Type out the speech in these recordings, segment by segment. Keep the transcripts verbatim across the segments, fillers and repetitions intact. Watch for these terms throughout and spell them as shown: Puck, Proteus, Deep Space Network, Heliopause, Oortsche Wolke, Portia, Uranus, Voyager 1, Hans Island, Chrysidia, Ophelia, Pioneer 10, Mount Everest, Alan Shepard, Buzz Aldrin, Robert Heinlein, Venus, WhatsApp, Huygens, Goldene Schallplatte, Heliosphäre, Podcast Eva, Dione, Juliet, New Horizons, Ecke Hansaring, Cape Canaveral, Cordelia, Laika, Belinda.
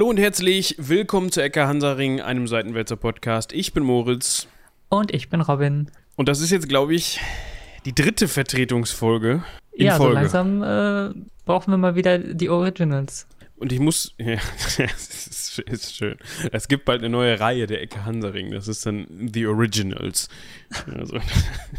Hallo und herzlich willkommen zu Ecke Hansaring, einem Seitenwälzer Podcast. Ich bin Moritz. Und ich bin Robin. Und das ist jetzt, glaube ich, die dritte Vertretungsfolge in ja, Folge. Ja, so langsam äh, brauchen wir mal wieder die Originals. Und ich muss, ja, es ist, ist schön. Es gibt bald eine neue Reihe der Ecke Hansaring, das ist dann The Originals. Also.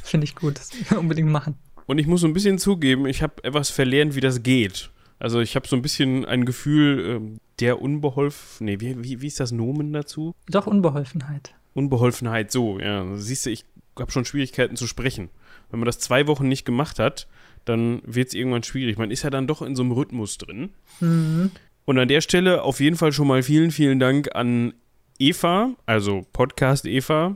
Finde ich gut, das müssen wir unbedingt machen. Und ich muss so ein bisschen zugeben, ich habe etwas verlernt, wie das geht. Also ich habe so ein bisschen ein Gefühl, der Unbeholfen, nee, wie, wie, wie ist das Nomen dazu? Doch, Unbeholfenheit. Unbeholfenheit, so, ja. Siehst du, ich habe schon Schwierigkeiten zu sprechen. Wenn man das zwei Wochen nicht gemacht hat, dann wird es irgendwann schwierig. Man ist ja dann doch in so einem Rhythmus drin. Mhm. Und an der Stelle auf jeden Fall schon mal vielen, vielen Dank an Eva, also Podcast Eva,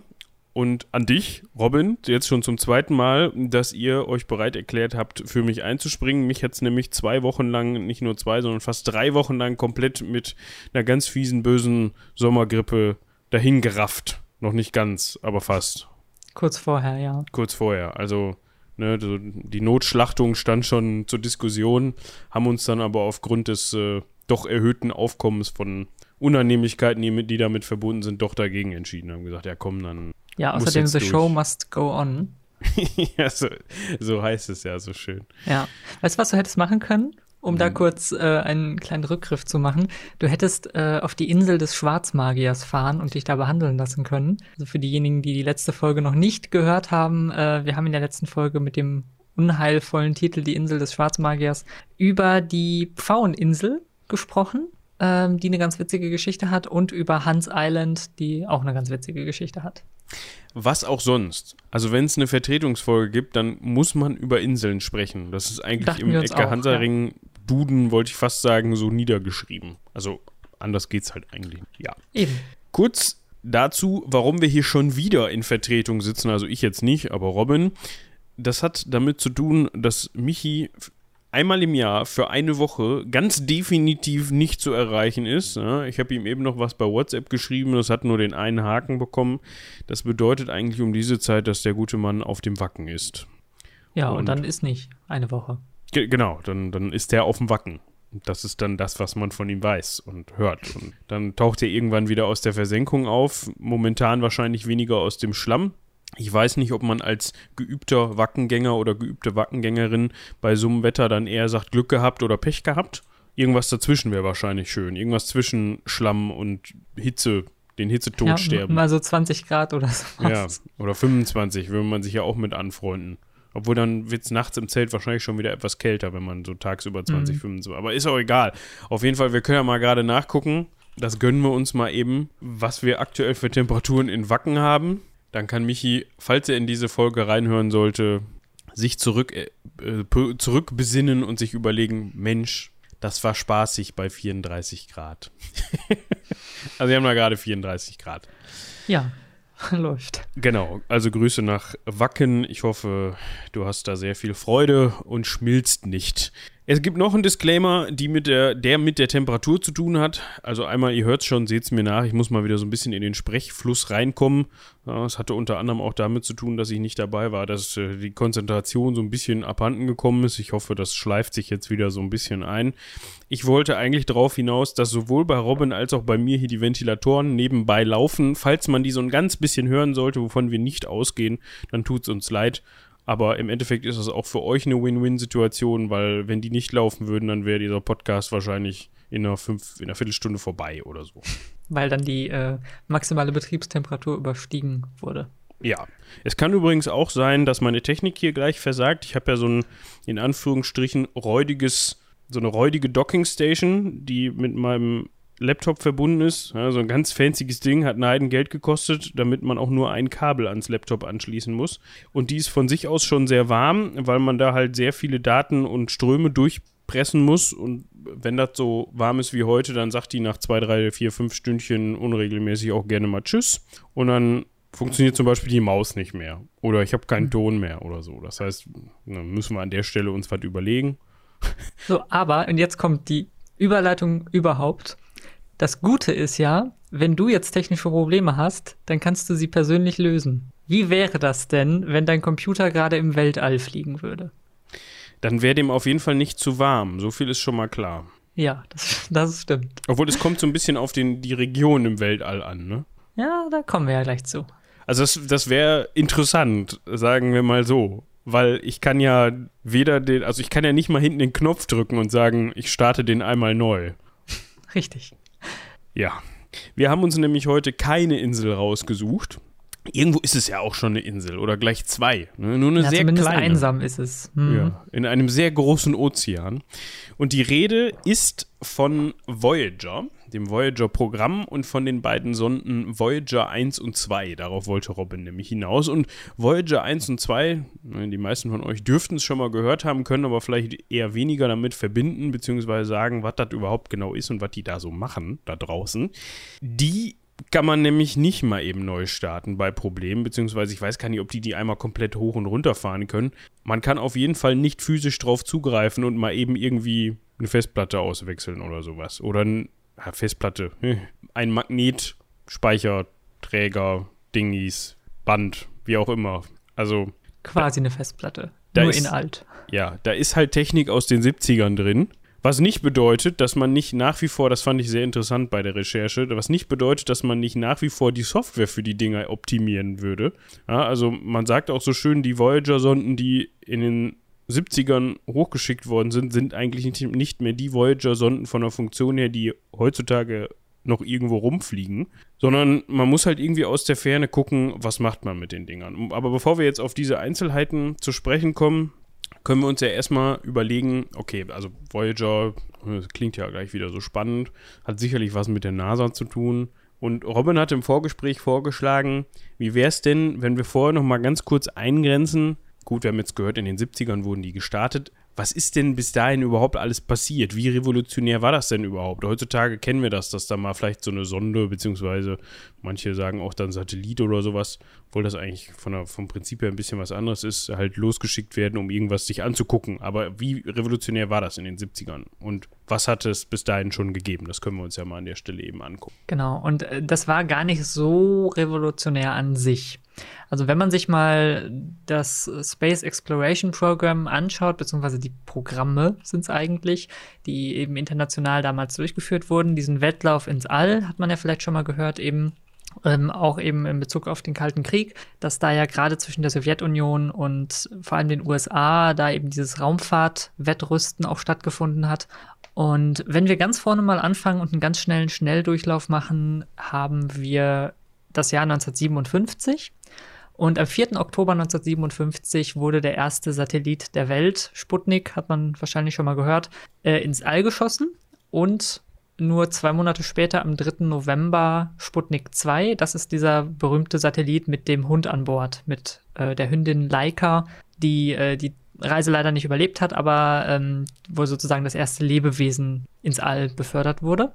und an dich, Robin, jetzt schon zum zweiten Mal, dass ihr euch bereit erklärt habt, für mich einzuspringen. Mich hat es nämlich zwei Wochen lang, nicht nur zwei, sondern fast drei Wochen lang komplett mit einer ganz fiesen, bösen Sommergrippe dahingerafft. Noch nicht ganz, aber fast. Kurz vorher, ja. Kurz vorher, also... Ne, die Notschlachtung stand schon zur Diskussion, haben uns dann aber aufgrund des äh, doch erhöhten Aufkommens von Unannehmlichkeiten, die, mit, die damit verbunden sind, doch dagegen entschieden. Haben gesagt, ja komm, dann Ja, außerdem the durch. show must go on. Ja, so, so heißt es ja so schön. Ja, weißt du, was du hättest machen können, um mhm. da kurz äh, einen kleinen Rückgriff zu machen? Du hättest äh, auf die Insel des Schwarzmagiers fahren und dich da behandeln lassen können. Also für diejenigen, die die letzte Folge noch nicht gehört haben, äh, wir haben in der letzten Folge mit dem unheilvollen Titel Die Insel des Schwarzmagiers über die Pfaueninsel gesprochen, äh, die eine ganz witzige Geschichte hat, und über Hans Island, die auch eine ganz witzige Geschichte hat. Was auch sonst. Also wenn es eine Vertretungsfolge gibt, dann muss man über Inseln sprechen. Das ist eigentlich Dachten im Ecke Hansaring ja. Duden, wollte ich fast sagen, so niedergeschrieben. Also anders geht's halt eigentlich nicht. Ja. Eben. Kurz dazu, warum wir hier schon wieder in Vertretung sitzen. Also ich jetzt nicht, aber Robin. Das hat damit zu tun, dass Michi einmal im Jahr für eine Woche ganz definitiv nicht zu erreichen ist. Ich habe ihm eben noch was bei WhatsApp geschrieben, das hat nur den einen Haken bekommen. Das bedeutet eigentlich um diese Zeit, dass der gute Mann auf dem Wacken ist. Ja, und, und dann ist nicht eine Woche. Ge- genau, dann, dann ist der auf dem Wacken. Das ist dann das, was man von ihm weiß und hört. Und dann taucht er irgendwann wieder aus der Versenkung auf, momentan wahrscheinlich weniger aus dem Schlamm. Ich weiß nicht, ob man als geübter Wackengänger oder geübte Wackengängerin bei so einem Wetter dann eher sagt, Glück gehabt oder Pech gehabt. Irgendwas dazwischen wäre wahrscheinlich schön. Irgendwas zwischen Schlamm und Hitze, den Hitzetod ja, sterben. Mal so zwanzig Grad oder sowas. Ja, oder fünfundzwanzig, würde man sich ja auch mit anfreunden. Obwohl dann wird es nachts im Zelt wahrscheinlich schon wieder etwas kälter, wenn man so tagsüber zwanzig, mhm. fünfundzwanzig. Aber ist auch egal. Auf jeden Fall, wir können ja mal gerade nachgucken. Das gönnen wir uns mal eben, was wir aktuell für Temperaturen in Wacken haben. Dann kann Michi, falls er in diese Folge reinhören sollte, sich zurück, äh, zurückbesinnen und sich überlegen, Mensch, das war spaßig bei vierunddreißig Grad. Also wir haben da gerade vierunddreißig Grad. Ja, läuft. Genau, also Grüße nach Wacken. Ich hoffe, du hast da sehr viel Freude und schmilzt nicht. Es gibt noch einen Disclaimer, die mit der, der mit der Temperatur zu tun hat. Also einmal, ihr hört es schon, seht es mir nach. Ich muss mal wieder so ein bisschen in den Sprechfluss reinkommen. Es ja, hatte unter anderem auch damit zu tun, dass ich nicht dabei war, dass äh, die Konzentration so ein bisschen abhanden gekommen ist. Ich hoffe, das schleift sich jetzt wieder so ein bisschen ein. Ich wollte eigentlich darauf hinaus, dass sowohl bei Robin als auch bei mir hier die Ventilatoren nebenbei laufen. Falls man die so ein ganz bisschen hören sollte, wovon wir nicht ausgehen, dann tut es uns leid. Aber im Endeffekt ist das auch für euch eine Win-Win-Situation, weil wenn die nicht laufen würden, dann wäre dieser Podcast wahrscheinlich in einer, fünf, in einer Viertelstunde vorbei oder so. Weil dann die äh, maximale Betriebstemperatur überstiegen wurde. Ja. Es kann übrigens auch sein, dass meine Technik hier gleich versagt. Ich habe ja so ein, in Anführungsstrichen, räudiges, so eine räudige Dockingstation, die mit meinem Laptop verbunden ist, ja, so ein ganz fancyes Ding, hat ein Heiden Geld gekostet, damit man auch nur ein Kabel ans Laptop anschließen muss. Und die ist von sich aus schon sehr warm, weil man da halt sehr viele Daten und Ströme durchpressen muss. Und wenn das so warm ist wie heute, dann sagt die nach zwei, drei, vier, fünf Stündchen unregelmäßig auch gerne mal Tschüss. Und dann funktioniert zum Beispiel die Maus nicht mehr. Oder ich habe keinen Ton mehr oder so. Das heißt, dann müssen wir an der Stelle uns was überlegen. So, aber, und jetzt kommt die Überleitung überhaupt. Das Gute ist ja, wenn du jetzt technische Probleme hast, dann kannst du sie persönlich lösen. Wie wäre das denn, wenn dein Computer gerade im Weltall fliegen würde? Dann wäre dem auf jeden Fall nicht zu warm. So viel ist schon mal klar. Ja, das, das stimmt. Obwohl, es kommt so ein bisschen auf den, die Region im Weltall an, ne? Ja, da kommen wir ja gleich zu. Also das, das wäre interessant, sagen wir mal so. Weil ich kann ja weder den, also ich kann ja nicht mal hinten den Knopf drücken und sagen, ich starte den einmal neu. Richtig. Ja. Wir haben uns nämlich heute keine Insel rausgesucht. Irgendwo ist es ja auch schon eine Insel oder gleich zwei. Ne? Nur eine ja, sehr zumindest kleine. Einsam ist es. Mhm. Ja, in einem sehr großen Ozean. Und die Rede ist von Voyager, dem Voyager-Programm und von den beiden Sonden Voyager eins und zwei. Darauf wollte Robin nämlich hinaus. Und Voyager eins und zwei, die meisten von euch dürften es schon mal gehört haben, können aber vielleicht eher weniger damit verbinden, beziehungsweise sagen, was das überhaupt genau ist und was die da so machen, da draußen. Die kann man nämlich nicht mal eben neu starten bei Problemen, beziehungsweise ich weiß gar nicht, ob die die einmal komplett hoch und runter fahren können. Man kann auf jeden Fall nicht physisch drauf zugreifen und mal eben irgendwie eine Festplatte auswechseln oder sowas. Oder eine ja, Festplatte, ein Magnet, Speicher, Träger, Dingis, Band, wie auch immer. Also quasi da, eine Festplatte, nur ist, in alt. Ja, da ist halt Technik aus den siebzigern drin. Was nicht bedeutet, dass man nicht nach wie vor, das fand ich sehr interessant bei der Recherche, was nicht bedeutet, dass man nicht nach wie vor die Software für die Dinger optimieren würde. Ja, also man sagt auch so schön, die Voyager-Sonden, die in den siebzigern hochgeschickt worden sind, sind eigentlich nicht mehr die Voyager-Sonden von der Funktion her, die heutzutage noch irgendwo rumfliegen, sondern man muss halt irgendwie aus der Ferne gucken, was macht man mit den Dingern. Aber bevor wir jetzt auf diese Einzelheiten zu sprechen kommen, können wir uns ja erstmal überlegen, okay, also Voyager, das klingt ja gleich wieder so spannend, hat sicherlich was mit der NASA zu tun. Und Robin hat im Vorgespräch vorgeschlagen, wie wäre es denn, wenn wir vorher nochmal ganz kurz eingrenzen, gut, wir haben jetzt gehört, in den siebzigern wurden die gestartet, was ist denn bis dahin überhaupt alles passiert? Wie revolutionär war das denn überhaupt? Heutzutage kennen wir das, dass da mal vielleicht so eine Sonde, beziehungsweise manche sagen auch dann Satellit oder sowas, obwohl das eigentlich von der, vom Prinzip her ein bisschen was anderes ist, halt losgeschickt werden, um irgendwas sich anzugucken. Aber wie revolutionär war das in den siebzigern? Und was hat es bis dahin schon gegeben? Das können wir uns ja mal an der Stelle eben angucken. Genau, und das war gar nicht so revolutionär an sich. Also wenn man sich mal das Space Exploration Programm anschaut, beziehungsweise die Programme sind es eigentlich, die eben international damals durchgeführt wurden, diesen Wettlauf ins All, hat man ja vielleicht schon mal gehört, eben ähm, auch eben in Bezug auf den Kalten Krieg, dass da ja gerade zwischen der Sowjetunion und vor allem den U S A da eben dieses Raumfahrtwettrüsten auch stattgefunden hat. Und wenn wir ganz vorne mal anfangen und einen ganz schnellen Schnelldurchlauf machen, haben wir das Jahr neunzehnhundertsiebenundfünfzig. Und am vierten Oktober neunzehnhundertsiebenundfünfzig wurde der erste Satellit der Welt, Sputnik, hat man wahrscheinlich schon mal gehört, äh, ins All geschossen. Und nur zwei Monate später, am dritten November, Sputnik zwei. Das ist dieser berühmte Satellit mit dem Hund an Bord, mit äh, der Hündin Laika, die äh, die Reise leider nicht überlebt hat, aber ähm, wo sozusagen das erste Lebewesen ins All befördert wurde.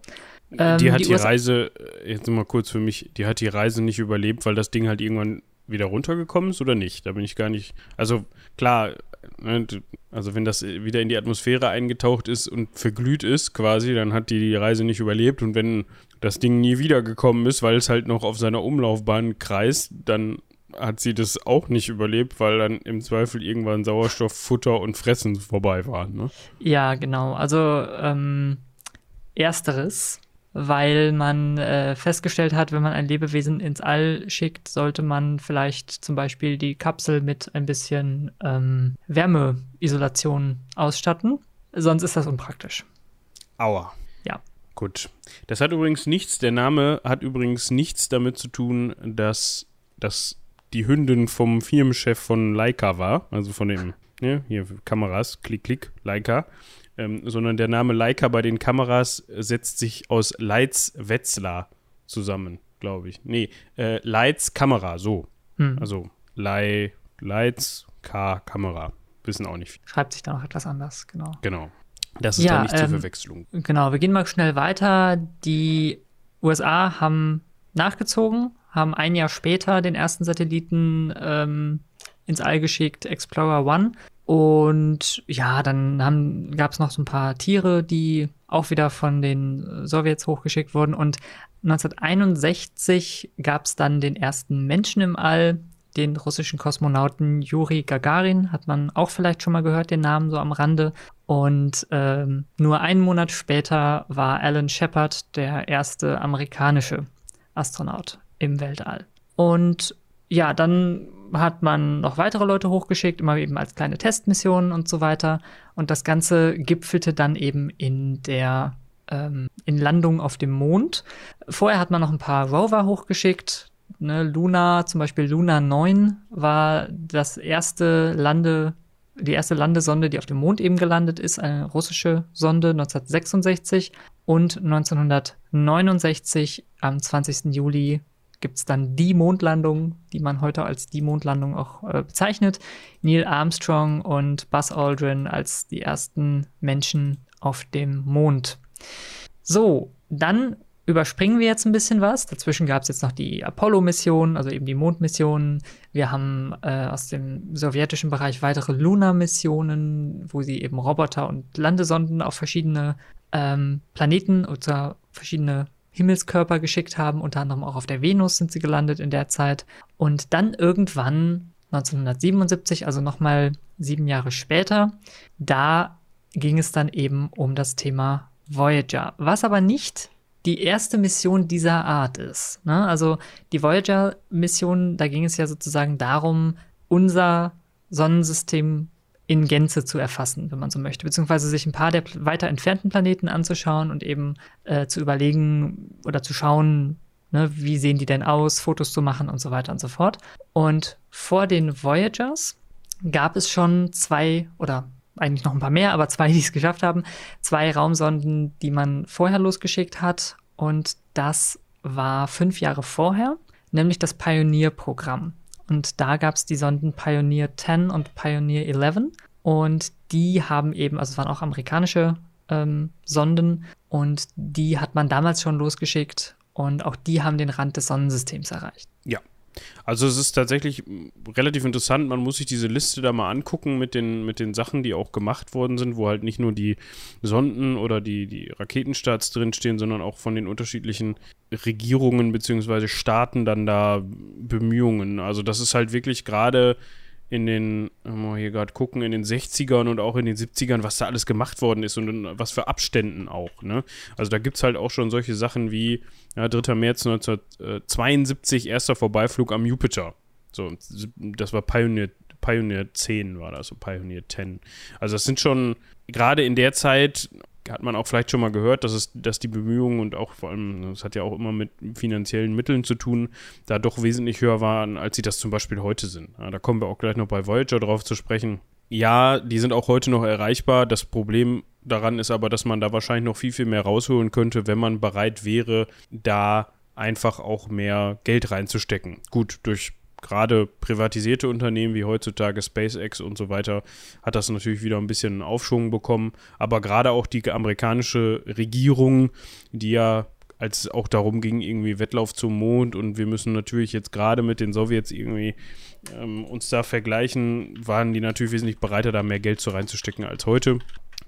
Ähm, die hat die, die Reise, jetzt mal kurz für mich, die hat die Reise nicht überlebt, weil das Ding halt irgendwann wieder runtergekommen ist oder nicht? Da bin ich gar nicht, also klar, also wenn das wieder in die Atmosphäre eingetaucht ist und verglüht ist quasi, dann hat die die Reise nicht überlebt, und wenn das Ding nie wiedergekommen ist, weil es halt noch auf seiner Umlaufbahn kreist, dann hat sie das auch nicht überlebt, weil dann im Zweifel irgendwann Sauerstoff, Futter und Fressen vorbei waren, ne? Ja, genau. Also ähm, ersteres, weil man äh, festgestellt hat, wenn man ein Lebewesen ins All schickt, sollte man vielleicht zum Beispiel die Kapsel mit ein bisschen ähm, Wärmeisolation ausstatten. Sonst ist das unpraktisch. Aua. Ja. Gut. Das hat übrigens nichts, der Name hat übrigens nichts damit zu tun, dass das die Hündin vom Firmenchef von Laika war, also von dem, ne, hier Kameras, klick, klick, Laika, ähm, sondern der Name Laika bei den Kameras setzt sich aus Leitz Wetzlar zusammen, glaube ich. Nee, äh, Leitz Kamera, so. Hm. Also Lei, Leitz K Kamera. Wissen auch nicht viel. Schreibt sich da noch etwas anders, genau. Genau. Das ist ja, da nicht ähm, zur Verwechslung. Genau, wir gehen mal schnell weiter. Die U S A haben nachgezogen, haben ein Jahr später den ersten Satelliten ähm, ins All geschickt, Explorer eins. Und ja, dann gab es noch so ein paar Tiere, die auch wieder von den Sowjets hochgeschickt wurden. Und neunzehnhunderteinundsechzig gab es dann den ersten Menschen im All, den russischen Kosmonauten Juri Gagarin. Hat man auch vielleicht schon mal gehört, den Namen so am Rande. Und ähm, nur einen Monat später war Alan Shepard der erste amerikanische Astronaut im Weltall. Und ja, dann hat man noch weitere Leute hochgeschickt, immer eben als kleine Testmissionen und so weiter. Und das Ganze gipfelte dann eben in der ähm, in Landung auf dem Mond. Vorher hat man noch ein paar Rover hochgeschickt. Ne, Luna, zum Beispiel Luna neun war das erste Lande Die erste Landesonde, die auf dem Mond eben gelandet ist, eine russische Sonde neunzehnhundertsechsundsechzig. Und neunzehnhundertneunundsechzig, am zwanzigsten Juli, gibt es dann die Mondlandung, die man heute als die Mondlandung auch äh, bezeichnet. Neil Armstrong und Buzz Aldrin als die ersten Menschen auf dem Mond. So, dann überspringen wir jetzt ein bisschen was. Dazwischen gab es jetzt noch die Apollo-Missionen, also eben die Mondmissionen. Wir haben äh, aus dem sowjetischen Bereich weitere Luna-Missionen, wo sie eben Roboter und Landesonden auf verschiedene ähm, Planeten oder verschiedene Himmelskörper geschickt haben. Unter anderem auch auf der Venus sind sie gelandet in der Zeit. Und dann irgendwann neunzehnhundertsiebenundsiebzig, also nochmal sieben Jahre später, da ging es dann eben um das Thema Voyager. Was aber nicht die erste Mission dieser Art ist. Ne? Also die Voyager-Mission, da ging es ja sozusagen darum, unser Sonnensystem in Gänze zu erfassen, wenn man so möchte, beziehungsweise sich ein paar der weiter entfernten Planeten anzuschauen und eben äh, zu überlegen oder zu schauen, ne, wie sehen die denn aus, Fotos zu machen und so weiter und so fort. Und vor den Voyagers gab es schon zwei oder eigentlich noch ein paar mehr, aber zwei, die es geschafft haben. Zwei Raumsonden, die man vorher losgeschickt hat. Und das war fünf Jahre vorher, nämlich das Pioneer-Programm. Und da gab es die Sonden Pioneer zehn und Pioneer elf. Und die haben eben, also es waren auch amerikanische ähm, Sonden. Und die hat man damals schon losgeschickt. Und auch die haben den Rand des Sonnensystems erreicht. Ja. Also es ist tatsächlich relativ interessant, man muss sich diese Liste da mal angucken mit den, mit den Sachen, die auch gemacht worden sind, wo halt nicht nur die Sonden oder die, die Raketenstarts drinstehen, sondern auch von den unterschiedlichen Regierungen bzw. Staaten dann da Bemühungen. Also das ist halt wirklich gerade in den, mal hier gerade gucken, in den sechzigern und auch in den siebzigern, was da alles gemacht worden ist und in was für Abständen auch, ne? Also da gibt es halt auch schon solche Sachen wie, ja, dritter März neunzehnhundertzweiundsiebzig, erster Vorbeiflug am Jupiter. So, das war Pioneer, Pioneer zehn war das, so Pioneer zehn. Also das sind schon, gerade in der Zeit hat man auch vielleicht schon mal gehört, dass es, dass die Bemühungen und auch vor allem, das hat ja auch immer mit finanziellen Mitteln zu tun, da doch wesentlich höher waren, als sie das zum Beispiel heute sind. Ja, da kommen wir auch gleich noch bei Voyager drauf zu sprechen. Ja, die sind auch heute noch erreichbar. Das Problem daran ist aber, dass man da wahrscheinlich noch viel, viel mehr rausholen könnte, wenn man bereit wäre, da einfach auch mehr Geld reinzustecken. Gut, durch gerade privatisierte Unternehmen wie heutzutage SpaceX und so weiter hat das natürlich wieder ein bisschen einen Aufschwung bekommen. Aber gerade auch die amerikanische Regierung, die ja, als es auch darum ging, irgendwie Wettlauf zum Mond und wir müssen natürlich jetzt gerade mit den Sowjets irgendwie ähm, uns da vergleichen, waren die natürlich wesentlich bereiter, da mehr Geld so reinzustecken als heute.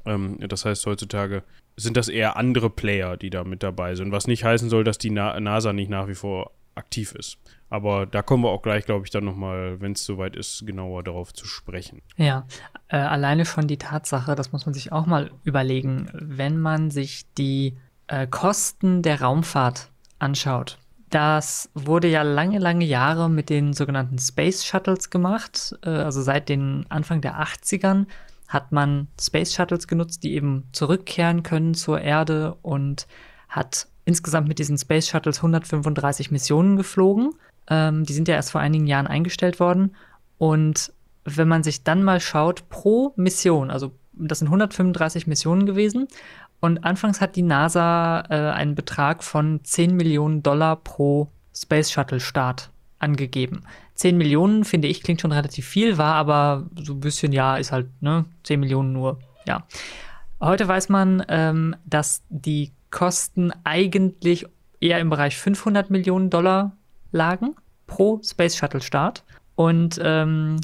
Ähm, das heißt, heutzutage sind das eher andere Player, die da mit dabei sind. Was nicht heißen soll, dass die Na- NASA nicht nach wie vor aktiv ist. Aber da kommen wir auch gleich, glaube ich, dann nochmal, wenn es soweit ist, genauer darauf zu sprechen. Ja, äh, alleine schon die Tatsache, das muss man sich auch mal überlegen, wenn man sich die äh, Kosten der Raumfahrt anschaut. Das wurde ja lange, lange Jahre mit den sogenannten Space Shuttles gemacht. Äh, also seit den Anfang der achtzigern hat man Space Shuttles genutzt, die eben zurückkehren können zur Erde und hat insgesamt mit diesen Space Shuttles hundertfünfunddreißig Missionen geflogen. Ähm, die sind ja erst vor einigen Jahren eingestellt worden. Und wenn man sich dann mal schaut, pro Mission, also das sind hundertfünfunddreißig Missionen gewesen. Und anfangs hat die NASA äh, einen Betrag von zehn Millionen Dollar pro Space Shuttle Start angegeben. zehn Millionen, finde ich, klingt schon relativ viel, war aber so ein bisschen, ja, ist halt, ne, zehn Millionen nur, ja. Heute weiß man, ähm, dass die Kosten eigentlich eher im Bereich fünfhundert Millionen Dollar lagen pro Space Shuttle Start. Und ähm,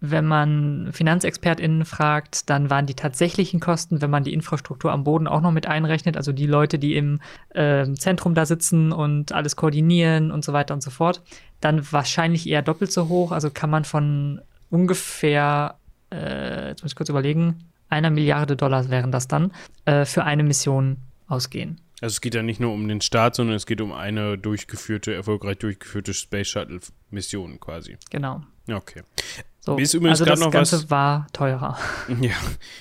wenn man FinanzexpertInnen fragt, dann waren die tatsächlichen Kosten, wenn man die Infrastruktur am Boden auch noch mit einrechnet, also die Leute, die im äh, Zentrum da sitzen und alles koordinieren und so weiter und so fort, dann wahrscheinlich eher doppelt so hoch. Also kann man von ungefähr, äh, jetzt muss ich kurz überlegen, einer Milliarde Dollar wären das dann, äh, für eine Mission ausgehen. Also es geht ja nicht nur um den Start, sondern es geht um eine durchgeführte, erfolgreich durchgeführte Space Shuttle-Mission quasi. Genau. Okay. So, mir ist übrigens also das noch Ganze was, war teurer. Ja,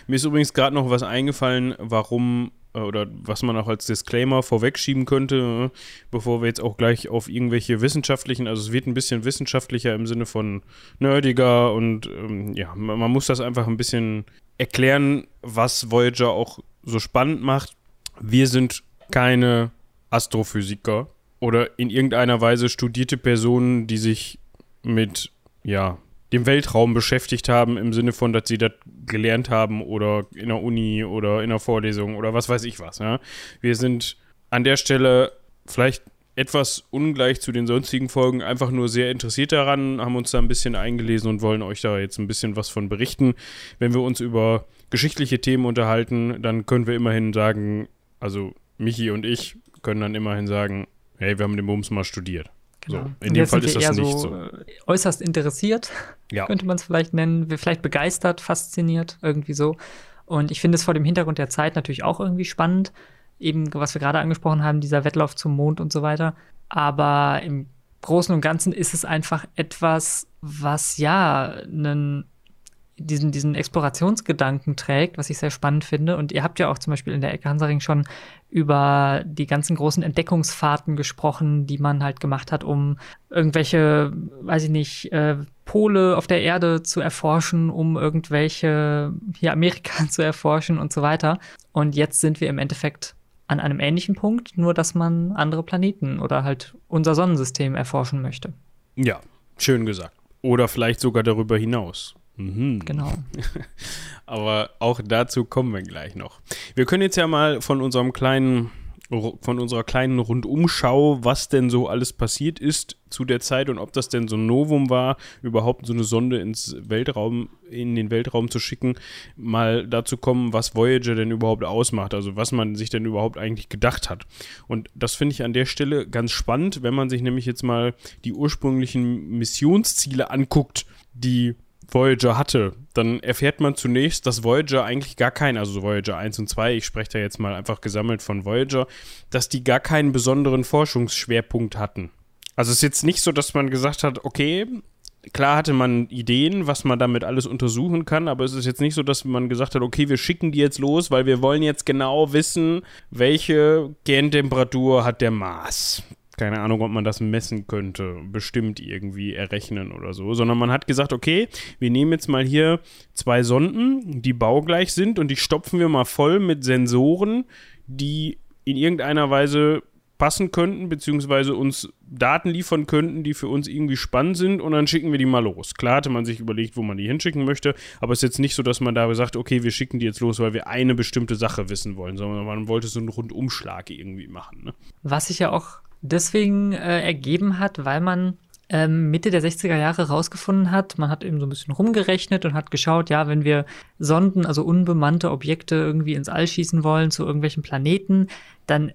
mir ist übrigens gerade noch was eingefallen, warum oder was man auch als Disclaimer vorwegschieben könnte, bevor wir jetzt auch gleich auf irgendwelche wissenschaftlichen, also es wird ein bisschen wissenschaftlicher im Sinne von nerdiger und ähm, ja, man muss das einfach ein bisschen erklären, was Voyager auch so spannend macht. Wir sind keine Astrophysiker oder in irgendeiner Weise studierte Personen, die sich mit, ja, dem Weltraum beschäftigt haben, im Sinne von, dass sie das gelernt haben oder in der Uni oder in der Vorlesung oder was weiß ich was. Ja? Wir sind an der Stelle vielleicht etwas ungleich zu den sonstigen Folgen einfach nur sehr interessiert daran, haben uns da ein bisschen eingelesen und wollen euch da jetzt ein bisschen was von berichten. Wenn wir uns über geschichtliche Themen unterhalten, dann können wir immerhin sagen, also Michi und ich können dann immerhin sagen, hey, wir haben den Bums mal studiert. Genau. So, in dem Fall ist das nicht so. so. Äußerst interessiert, ja. Könnte man es vielleicht nennen. Wir vielleicht begeistert, fasziniert, irgendwie so. Und ich finde es vor dem Hintergrund der Zeit natürlich auch irgendwie spannend. Eben, was wir gerade angesprochen haben, dieser Wettlauf zum Mond und so weiter. Aber im Großen und Ganzen ist es einfach etwas, was ja einen, diesen, diesen Explorationsgedanken trägt, was ich sehr spannend finde. Und ihr habt ja auch zum Beispiel in der Ecke Hansaring schon über die ganzen großen Entdeckungsfahrten gesprochen, die man halt gemacht hat, um irgendwelche, weiß ich nicht, äh, Pole auf der Erde zu erforschen, um irgendwelche, hier Amerika zu erforschen und so weiter. Und jetzt sind wir im Endeffekt an einem ähnlichen Punkt, nur dass man andere Planeten oder halt unser Sonnensystem erforschen möchte. Ja, schön gesagt. Oder vielleicht sogar darüber hinaus. Mhm. Genau. Aber auch dazu kommen wir gleich noch. Wir können jetzt ja mal von unserem kleinen, von unserer kleinen Rundumschau, was denn so alles passiert ist zu der Zeit und ob das denn so ein Novum war, überhaupt so eine Sonde ins Weltraum, in den Weltraum zu schicken, mal dazu kommen, was Voyager denn überhaupt ausmacht, also was man sich denn überhaupt eigentlich gedacht hat. Und das finde ich an der Stelle ganz spannend, wenn man sich nämlich jetzt mal die ursprünglichen Missionsziele anguckt, die Voyager hatte, dann erfährt man zunächst, dass Voyager eigentlich gar keinen, also Voyager eins und zwei, ich spreche da jetzt mal einfach gesammelt von Voyager, dass die gar keinen besonderen Forschungsschwerpunkt hatten. Also es ist jetzt nicht so, dass man gesagt hat, okay, klar hatte man Ideen, was man damit alles untersuchen kann, aber es ist jetzt nicht so, dass man gesagt hat, okay, wir schicken die jetzt los, weil wir wollen jetzt genau wissen, welche Gentemperatur hat der Mars. Keine Ahnung, ob man das messen könnte, bestimmt irgendwie errechnen oder so, sondern man hat gesagt, okay, wir nehmen jetzt mal hier zwei Sonden, die baugleich sind und die stopfen wir mal voll mit Sensoren, die in irgendeiner Weise passen könnten, beziehungsweise uns Daten liefern könnten, die für uns irgendwie spannend sind und dann schicken wir die mal los. Klar hatte man sich überlegt, wo man die hinschicken möchte, aber es ist jetzt nicht so, dass man da sagt, okay, wir schicken die jetzt los, weil wir eine bestimmte Sache wissen wollen, sondern man wollte so einen Rundumschlag irgendwie machen. Ne? Was ich ja auch deswegen äh, ergeben hat, weil man ähm, Mitte der sechziger Jahre rausgefunden hat, man hat eben so ein bisschen rumgerechnet und hat geschaut, ja, wenn wir Sonden, also unbemannte Objekte irgendwie ins All schießen wollen zu irgendwelchen Planeten, dann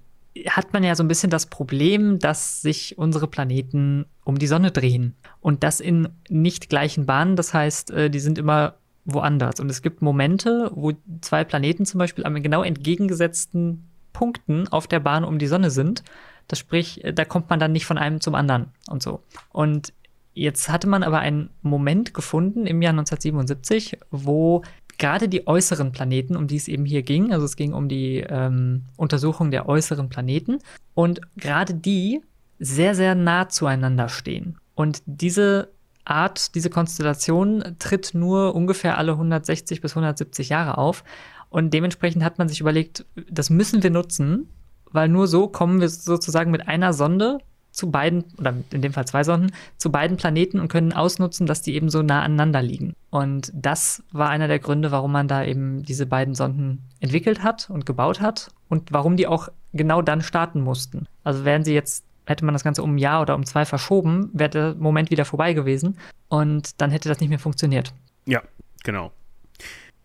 hat man ja so ein bisschen das Problem, dass sich unsere Planeten um die Sonne drehen und das in nicht gleichen Bahnen, das heißt, äh, die sind immer woanders und es gibt Momente, wo zwei Planeten zum Beispiel an genau entgegengesetzten Punkten auf der Bahn um die Sonne sind. Das sprich, da kommt man dann nicht von einem zum anderen und so. Und jetzt hatte man aber einen Moment gefunden im Jahr neunzehnhundertsiebenundsiebzig, wo gerade die äußeren Planeten, um die es eben hier ging, also es ging um die ähm, Untersuchung der äußeren Planeten, und gerade die sehr, sehr nah zueinander stehen. Und diese Art, diese Konstellation tritt nur ungefähr alle hundertsechzig bis hundertsiebzig Jahre auf. Und dementsprechend hat man sich überlegt, das müssen wir nutzen, weil nur so kommen wir sozusagen mit einer Sonde zu beiden, oder in dem Fall zwei Sonden, zu beiden Planeten und können ausnutzen, dass die eben so nah aneinander liegen. Und das war einer der Gründe, warum man da eben diese beiden Sonden entwickelt hat und gebaut hat und warum die auch genau dann starten mussten. Also wären sie jetzt, hätte man das Ganze um ein Jahr oder um zwei verschoben, wäre der Moment wieder vorbei gewesen und dann hätte das nicht mehr funktioniert. Ja, genau.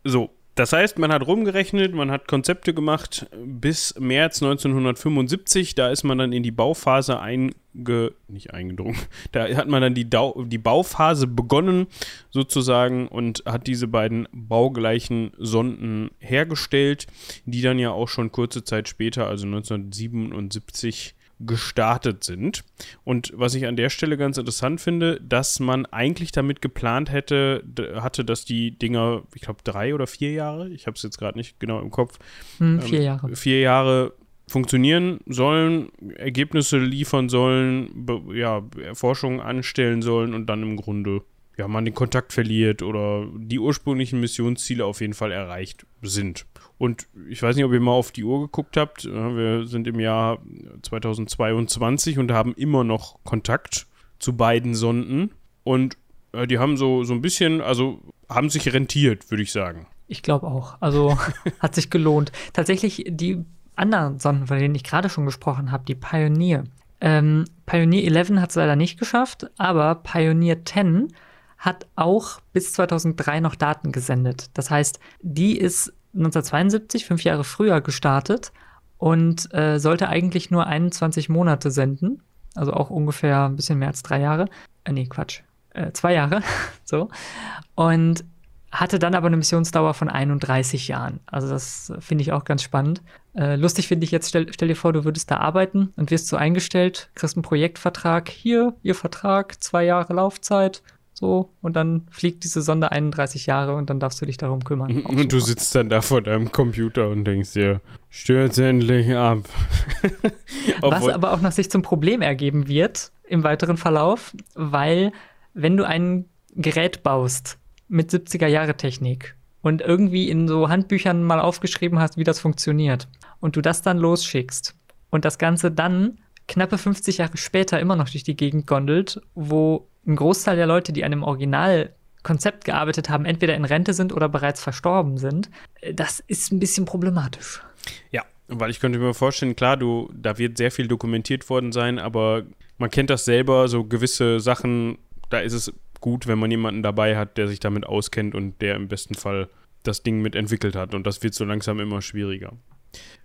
So, Das heißt, man hat rumgerechnet, man hat Konzepte gemacht bis März neunzehnhundertfünfundsiebzig. Da ist man dann in die Bauphase einge... nicht eingedrungen. Da hat man dann die, Dau- die Bauphase begonnen sozusagen und hat diese beiden baugleichen Sonden hergestellt, die dann ja auch schon kurze Zeit später, also neunzehnhundertsiebenundsiebzig, gestartet sind. Und was ich an der Stelle ganz interessant finde, dass man eigentlich damit geplant hätte, d- hatte, dass die Dinger, ich glaube, drei oder vier Jahre, ich habe es jetzt gerade nicht genau im Kopf, hm, vier, ähm, Jahre. vier Jahre funktionieren sollen, Ergebnisse liefern sollen, be- ja, Forschung anstellen sollen und dann im Grunde ja, man den Kontakt verliert oder die ursprünglichen Missionsziele auf jeden Fall erreicht sind. Und ich weiß nicht, ob ihr mal auf die Uhr geguckt habt. Wir sind im Jahr zweitausendzweiundzwanzig und haben immer noch Kontakt zu beiden Sonden. Und äh, die haben so, so ein bisschen, also haben sich rentiert, würde ich sagen. Ich glaube auch. Also hat sich gelohnt. Tatsächlich die anderen Sonden, von denen ich gerade schon gesprochen habe, die Pioneer. Ähm, Pioneer elf hat es leider nicht geschafft, aber Pioneer zehn hat auch bis zweitausenddrei noch Daten gesendet. Das heißt, die ist neunzehnhundertzweiundsiebzig, fünf Jahre früher, gestartet und äh, sollte eigentlich nur einundzwanzig Monate senden, also auch ungefähr ein bisschen mehr als drei Jahre. Äh, nee, Quatsch, äh, zwei Jahre, so. Und hatte dann aber eine Missionsdauer von einunddreißig Jahren. Also das finde ich auch ganz spannend. Äh, lustig finde ich jetzt, stell, stell dir vor, du würdest da arbeiten und wirst so eingestellt, kriegst einen Projektvertrag, hier, ihr Vertrag, zwei Jahre Laufzeit, so, und dann fliegt diese Sonde einunddreißig Jahre und dann darfst du dich darum kümmern. Und du sitzt dann da vor deinem Computer und denkst dir, stürz endlich ab. Was aber auch noch sich zum Problem ergeben wird im weiteren Verlauf, weil wenn du ein Gerät baust mit siebziger-Jahre-Technik und irgendwie in so Handbüchern mal aufgeschrieben hast, wie das funktioniert und du das dann losschickst und das Ganze dann knappe fünfzig Jahre später immer noch durch die Gegend gondelt, wo ein Großteil der Leute, die an dem Originalkonzept gearbeitet haben, entweder in Rente sind oder bereits verstorben sind, das ist ein bisschen problematisch. Ja, weil ich könnte mir vorstellen, klar, du, da wird sehr viel dokumentiert worden sein, aber man kennt das selber, so gewisse Sachen, da ist es gut, wenn man jemanden dabei hat, der sich damit auskennt und der im besten Fall das Ding mitentwickelt hat, und das wird so langsam immer schwieriger.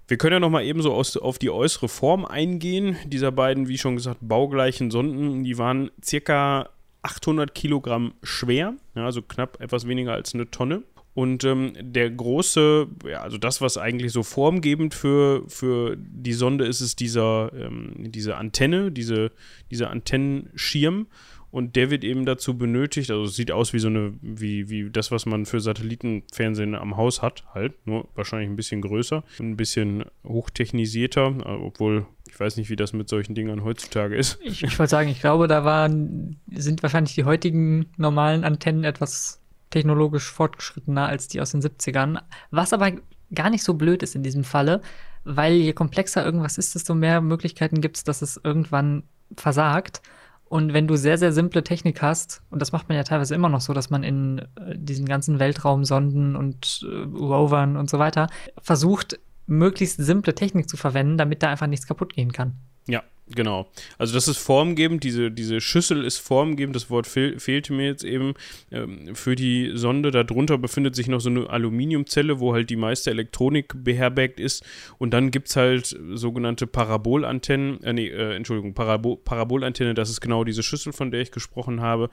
Wir können ja nochmal eben so aus, auf die äußere Form eingehen. Dieser beiden, wie schon gesagt, baugleichen Sonden, die waren circa achthundert Kilogramm schwer, ja, also knapp etwas weniger als eine Tonne. Und ähm, der große, ja, also das, was eigentlich so formgebend für, für die Sonde ist, ist dieser, ähm, diese Antenne, diese, dieser Antennenschirm. Und der wird eben dazu benötigt, also es sieht aus wie so eine, wie, wie das, was man für Satellitenfernsehen am Haus hat, halt, nur wahrscheinlich ein bisschen größer und ein bisschen hochtechnisierter, obwohl ich weiß nicht, wie das mit solchen Dingern heutzutage ist. Ich, ich wollte sagen, ich glaube, da waren, sind wahrscheinlich die heutigen normalen Antennen etwas technologisch fortgeschrittener als die aus den siebzigern, was aber gar nicht so blöd ist in diesem Falle, weil je komplexer irgendwas ist, desto mehr Möglichkeiten gibt es, dass es irgendwann versagt. Und wenn du sehr, sehr simple Technik hast, und das macht man ja teilweise immer noch so, dass man in äh, diesen ganzen Weltraumsonden und äh, Rovern und so weiter versucht, möglichst simple Technik zu verwenden, damit da einfach nichts kaputt gehen kann. Ja, genau. Also das ist formgebend, diese, diese Schüssel ist formgebend, das Wort fehl, fehlte mir jetzt eben, ähm, für die Sonde. Darunter befindet sich noch so eine Aluminiumzelle, wo halt die meiste Elektronik beherbergt ist, und dann gibt es halt sogenannte Parabolantennen, äh, nee, äh, Entschuldigung, Parabo- Parabolantenne, das ist genau diese Schüssel, von der ich gesprochen habe,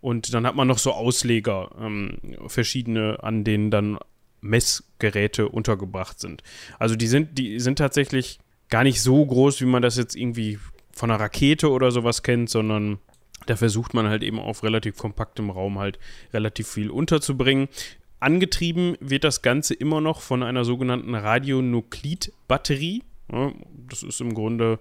und dann hat man noch so Ausleger, ähm, verschiedene, an denen dann Messgeräte untergebracht sind. Also die sind, die sind tatsächlich gar nicht so groß, wie man das jetzt irgendwie von einer Rakete oder sowas kennt, sondern da versucht man halt eben auf relativ kompaktem Raum halt relativ viel unterzubringen. Angetrieben wird das Ganze immer noch von einer sogenannten Radionuklid-Batterie. Ja, das ist im Grunde,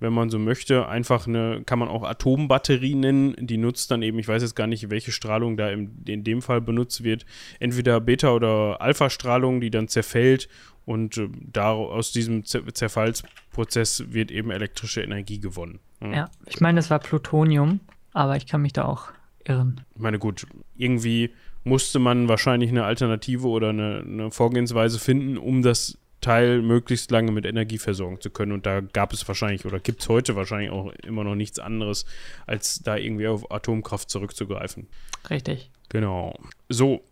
wenn man so möchte, einfach eine, kann man auch Atombatterie nennen, die nutzt dann eben, ich weiß jetzt gar nicht, welche Strahlung da in, in dem Fall benutzt wird, entweder Beta- oder Alpha-Strahlung, die dann zerfällt, und äh, da, aus diesem Zer- Zerfallsprozess wird eben elektrische Energie gewonnen. Ja, ja, ich meine, das war Plutonium, aber ich kann mich da auch irren. Ich meine, gut, irgendwie musste man wahrscheinlich eine Alternative oder eine, eine Vorgehensweise finden, um das Teil möglichst lange mit Energie versorgen zu können, und da gab es wahrscheinlich oder gibt es heute wahrscheinlich auch immer noch nichts anderes, als da irgendwie auf Atomkraft zurückzugreifen. Richtig. Genau. So,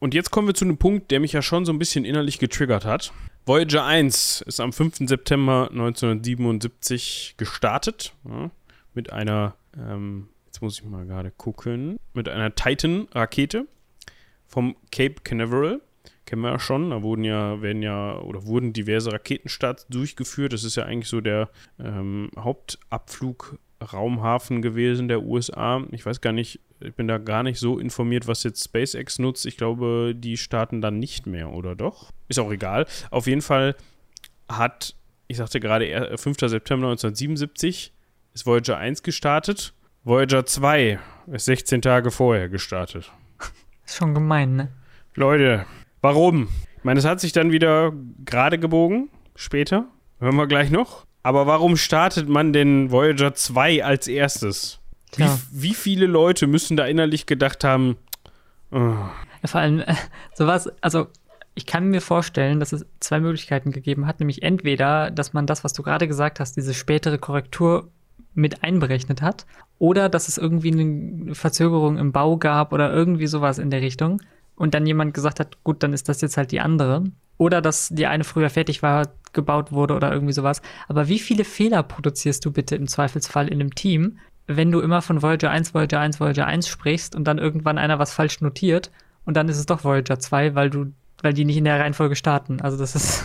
Und jetzt kommen wir zu einem Punkt, der mich ja schon so ein bisschen innerlich getriggert hat. Voyager eins ist am fünften September neunzehnhundertsiebenundsiebzig gestartet, ja, mit einer, ähm, jetzt muss ich mal gerade gucken, mit einer Titan-Rakete vom Cape Canaveral. Kennen wir ja schon, da wurden ja, werden ja, oder wurden diverse Raketenstarts durchgeführt. Das ist ja eigentlich so der ähm, Hauptabflugraumhafen gewesen der U S A. Ich weiß gar nicht, ich bin da gar nicht so informiert, was jetzt SpaceX nutzt. Ich glaube, die starten dann nicht mehr, oder doch? Ist auch egal. Auf jeden Fall hat, ich sagte gerade, fünften September neunzehnhundertsiebenundsiebzig ist Voyager eins gestartet. Voyager zwei ist sechzehn Tage vorher gestartet. Ist schon gemein, ne? Leute, warum? Ich meine, es hat sich dann wieder gerade gebogen, später, hören wir gleich noch. Aber warum startet man denn Voyager zwei als erstes? Wie, wie viele Leute müssen da innerlich gedacht haben? Oh. Vor allem äh, sowas, also ich kann mir vorstellen, dass es zwei Möglichkeiten gegeben hat, nämlich entweder, dass man das, was du gerade gesagt hast, diese spätere Korrektur mit einberechnet hat, oder dass es irgendwie eine Verzögerung im Bau gab oder irgendwie sowas in der Richtung. Und dann jemand gesagt hat, gut, dann ist das jetzt halt die andere. Oder dass die eine früher fertig war, gebaut wurde oder irgendwie sowas. Aber wie viele Fehler produzierst du bitte im Zweifelsfall in einem Team, wenn du immer von Voyager eins, Voyager eins, Voyager eins sprichst und dann irgendwann einer was falsch notiert und dann ist es doch Voyager zwei, weil du, weil die nicht in der Reihenfolge starten. Also das ist...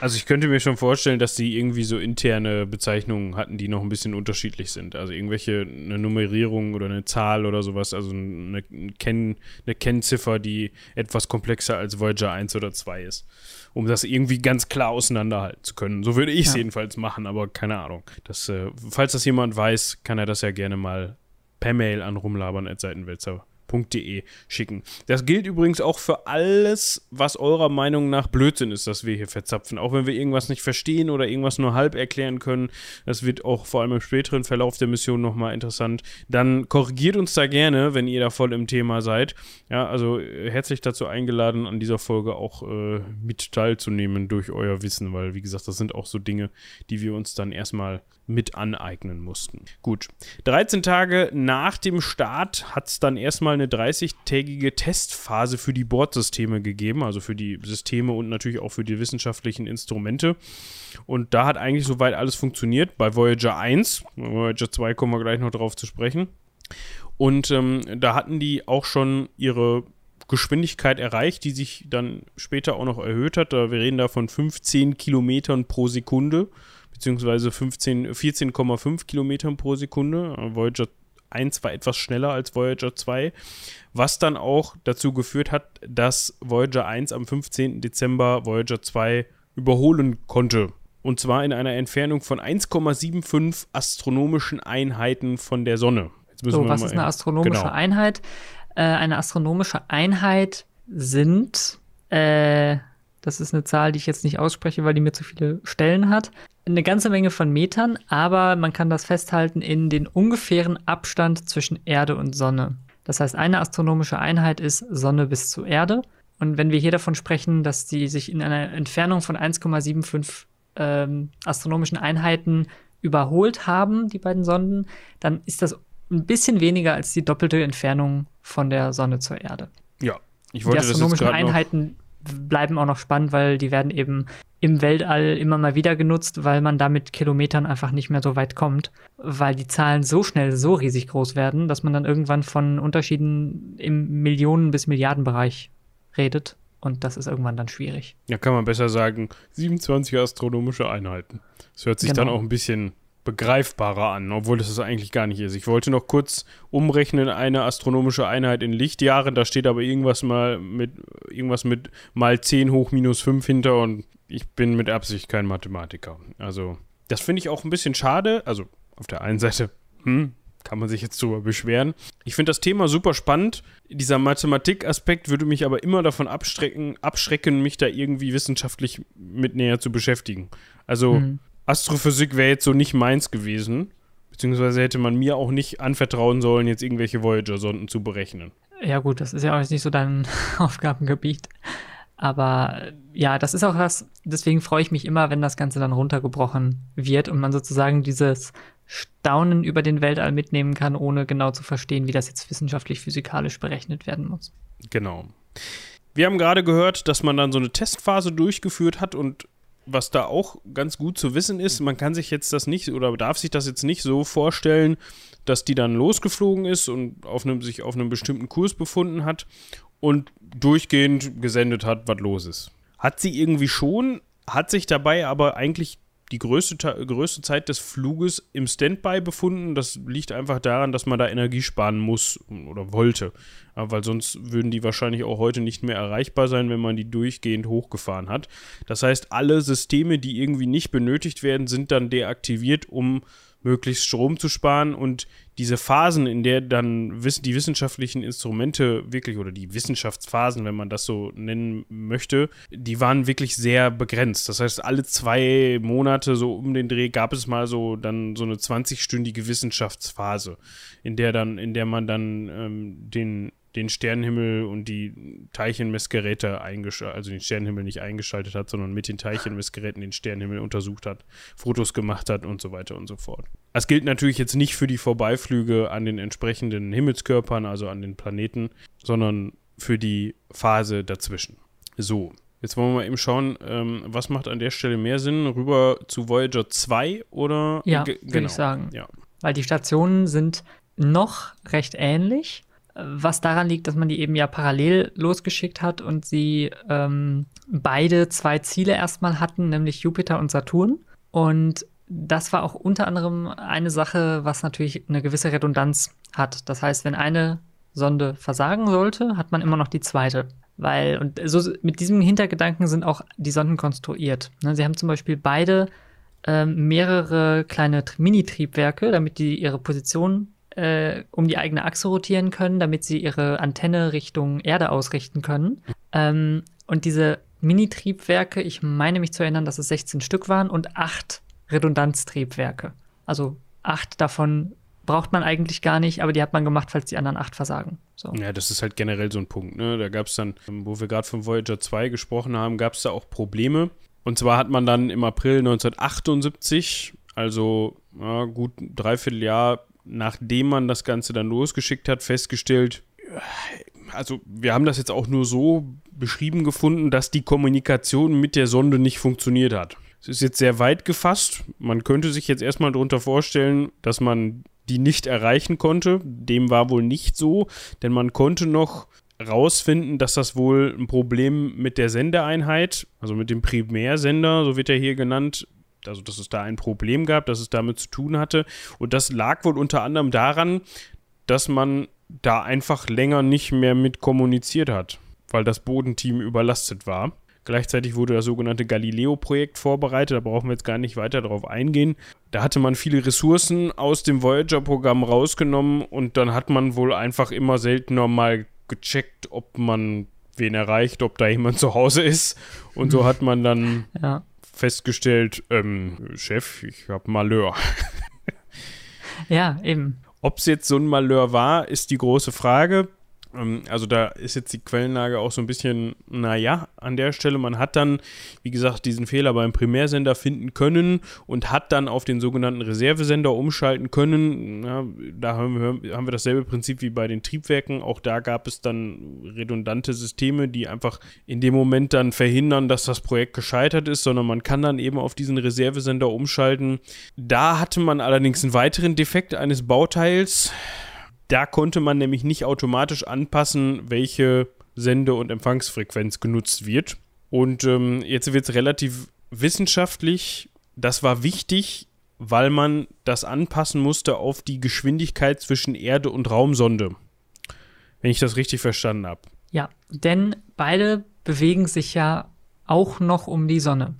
Also ich könnte mir schon vorstellen, dass die irgendwie so interne Bezeichnungen hatten, die noch ein bisschen unterschiedlich sind. Also irgendwelche, eine Nummerierung oder eine Zahl oder sowas, also eine, Ken, eine Kennziffer, die etwas komplexer als Voyager eins oder zwei ist, um das irgendwie ganz klar auseinanderhalten zu können. So würde ich es ja. jedenfalls machen, aber keine Ahnung. Das, falls das jemand weiß, kann er das ja gerne mal per Mail an rumlabern at seitenwälzer punkt de schicken. Das gilt übrigens auch für alles, was eurer Meinung nach Blödsinn ist, dass wir hier verzapfen. Auch wenn wir irgendwas nicht verstehen oder irgendwas nur halb erklären können, das wird auch vor allem im späteren Verlauf der Mission nochmal interessant, dann korrigiert uns da gerne, wenn ihr da voll im Thema seid. Ja, also herzlich dazu eingeladen, an dieser Folge auch äh, mit teilzunehmen durch euer Wissen, weil wie gesagt, das sind auch so Dinge, die wir uns dann erstmal mit aneignen mussten. Gut, dreizehn Tage nach dem Start hat es dann erstmal eine dreißigtägige Testphase für die Bordsysteme gegeben, also für die Systeme und natürlich auch für die wissenschaftlichen Instrumente. Und da hat eigentlich soweit alles funktioniert bei Voyager eins. Bei Voyager zwei kommen wir gleich noch drauf zu sprechen. Und ähm, da hatten die auch schon ihre Geschwindigkeit erreicht, die sich dann später auch noch erhöht hat. Wir reden da von fünfzehn Kilometern pro Sekunde, beziehungsweise vierzehn Komma fünf Kilometern pro Sekunde. Voyager eins war etwas schneller als Voyager zwei, was dann auch dazu geführt hat, dass Voyager eins am fünfzehnten Dezember Voyager zwei überholen konnte. Und zwar in einer Entfernung von eins Komma fünfundsiebzig astronomischen Einheiten von der Sonne. Jetzt müssen so, wir was mal ist eine astronomische genau. Einheit? Äh, eine astronomische Einheit sind, äh, das ist eine Zahl, die ich jetzt nicht ausspreche, weil die mir zu viele Stellen hat, eine ganze Menge von Metern, aber man kann das festhalten in den ungefähren Abstand zwischen Erde und Sonne. Das heißt, eine astronomische Einheit ist Sonne bis zur Erde. Und wenn wir hier davon sprechen, dass die sich in einer Entfernung von eins Komma fünfundsiebzig ähm, astronomischen Einheiten überholt haben, die beiden Sonden, dann ist das ein bisschen weniger als die doppelte Entfernung von der Sonne zur Erde. Ja, ich wollte das jetzt gerade noch... Die astronomischen Einheiten bleiben auch noch spannend, weil die werden eben im Weltall immer mal wieder genutzt, weil man da mit Kilometern einfach nicht mehr so weit kommt, weil die Zahlen so schnell so riesig groß werden, dass man dann irgendwann von Unterschieden im Millionen- bis Milliardenbereich redet und das ist irgendwann dann schwierig. Ja, kann man besser sagen, siebenundzwanzig astronomische Einheiten. Das hört sich genau. dann auch ein bisschen begreifbarer an, obwohl das es eigentlich gar nicht ist. Ich wollte noch kurz umrechnen, eine astronomische Einheit in Lichtjahren, da steht aber irgendwas mal mit irgendwas mit mal zehn hoch minus fünf hinter und ich bin mit Absicht kein Mathematiker. Also, das finde ich auch ein bisschen schade. Also, auf der einen Seite, hm, kann man sich jetzt drüber beschweren. Ich finde das Thema super spannend. Dieser Mathematikaspekt würde mich aber immer davon abschrecken, abschrecken, mich da irgendwie wissenschaftlich mit näher zu beschäftigen. Also, mhm. Astrophysik wäre jetzt so nicht meins gewesen, beziehungsweise hätte man mir auch nicht anvertrauen sollen, jetzt irgendwelche Voyager-Sonden zu berechnen. Ja gut, das ist ja auch jetzt nicht so dein Aufgabengebiet. Aber ja, das ist auch was, deswegen freue ich mich immer, wenn das Ganze dann runtergebrochen wird und man sozusagen dieses Staunen über den Weltall mitnehmen kann, ohne genau zu verstehen, wie das jetzt wissenschaftlich-physikalisch berechnet werden muss. Genau. Wir haben gerade gehört, dass man dann so eine Testphase durchgeführt hat und was da auch ganz gut zu wissen ist, man kann sich jetzt das nicht oder darf sich das jetzt nicht so vorstellen, dass die dann losgeflogen ist und auf einem, sich auf einem bestimmten Kurs befunden hat und durchgehend gesendet hat, was los ist. Hat sie irgendwie schon, hat sich dabei aber eigentlich die größte, größte Zeit des Fluges im Standby befunden. Das liegt einfach daran, dass man da Energie sparen muss oder wollte. Ja, weil sonst würden die wahrscheinlich auch heute nicht mehr erreichbar sein, wenn man die durchgehend hochgefahren hat. Das heißt, alle Systeme, die irgendwie nicht benötigt werden, sind dann deaktiviert, um möglichst Strom zu sparen. Und diese Phasen, in der dann die wissenschaftlichen Instrumente wirklich, oder die Wissenschaftsphasen, wenn man das so nennen möchte, die waren wirklich sehr begrenzt. Das heißt, alle zwei Monate so um den Dreh gab es mal so dann so eine zwanzigstündige Wissenschaftsphase, in der dann, in der man dann ähm, den den Sternenhimmel und die Teilchenmessgeräte eingeschaltet, also den Sternenhimmel nicht eingeschaltet hat, sondern mit den Teilchenmessgeräten den Sternenhimmel untersucht hat, Fotos gemacht hat und so weiter und so fort. Das gilt natürlich jetzt nicht für die Vorbeiflüge an den entsprechenden Himmelskörpern, also an den Planeten, sondern für die Phase dazwischen. So, jetzt wollen wir mal eben schauen, ähm, was macht an der Stelle mehr Sinn, rüber zu Voyager zwei oder? Ja, G- genau. würde ich sagen. Ja. Weil die Stationen sind noch recht ähnlich, was daran liegt, dass man die eben ja parallel losgeschickt hat und sie ähm, beide zwei Ziele erstmal hatten, nämlich Jupiter und Saturn. Und das war auch unter anderem eine Sache, was natürlich eine gewisse Redundanz hat. Das heißt, wenn eine Sonde versagen sollte, hat man immer noch die zweite. Weil, und so mit diesem Hintergedanken sind auch die Sonden konstruiert. Sie haben zum Beispiel beide äh, mehrere kleine Mini-Triebwerke, damit die ihre Position um die eigene Achse rotieren können, damit sie ihre Antenne Richtung Erde ausrichten können. Ähm, und diese Mini-Triebwerke, ich meine mich zu erinnern, dass es sechzehn Stück waren und acht Redundanztriebwerke. Also acht davon braucht man eigentlich gar nicht, aber die hat man gemacht, falls die anderen acht versagen. So. Ja, das ist halt generell so ein Punkt. Ne? Da gab es dann, wo wir gerade von Voyager zwei gesprochen haben, gab es da auch Probleme. Und zwar hat man dann im April neunzehnhundertachtundsiebzig, also ja, gut dreiviertel Jahr nachdem man das Ganze dann losgeschickt hat, festgestellt, also wir haben das jetzt auch nur so beschrieben gefunden, dass die Kommunikation mit der Sonde nicht funktioniert hat. Es ist jetzt sehr weit gefasst. Man könnte sich jetzt erstmal darunter vorstellen, dass man die nicht erreichen konnte. Dem war wohl nicht so, denn man konnte noch rausfinden, dass das wohl ein Problem mit der Sendeeinheit, also mit dem Primärsender, so wird er hier genannt, also dass es da ein Problem gab, dass es damit zu tun hatte. Und das lag wohl unter anderem daran, dass man da einfach länger nicht mehr mit kommuniziert hat, weil das Bodenteam überlastet war. Gleichzeitig wurde das sogenannte Galileo-Projekt vorbereitet, da brauchen wir jetzt gar nicht weiter drauf eingehen. Da hatte man viele Ressourcen aus dem Voyager-Programm rausgenommen und dann hat man wohl einfach immer seltener mal gecheckt, ob man wen erreicht, ob da jemand zu Hause ist. Und so hat man dann... ja. festgestellt, ähm, Chef, ich habe Malheur. Ja, eben. Ob es jetzt so ein Malheur war, ist die große Frage. Ähm, also da ist jetzt die Quellenlage auch so ein bisschen, naja, an der Stelle. Man hat dann, wie gesagt, diesen Fehler beim Primärsender finden können und hat dann auf den sogenannten Reservesender umschalten können. Ja, da haben wir, haben wir dasselbe Prinzip wie bei den Triebwerken. Auch da gab es dann redundante Systeme, die einfach in dem Moment dann verhindern, dass das Projekt gescheitert ist, sondern man kann dann eben auf diesen Reservesender umschalten. Da hatte man allerdings einen weiteren Defekt eines Bauteils. Da konnte man nämlich nicht automatisch anpassen, welche Sende- und Empfangsfrequenz genutzt wird. Und ähm, jetzt wird es relativ wissenschaftlich. Das war wichtig, weil man das anpassen musste auf die Geschwindigkeit zwischen Erde und Raumsonde. Wenn ich das richtig verstanden habe. Ja, denn beide bewegen sich ja auch noch um die Sonne.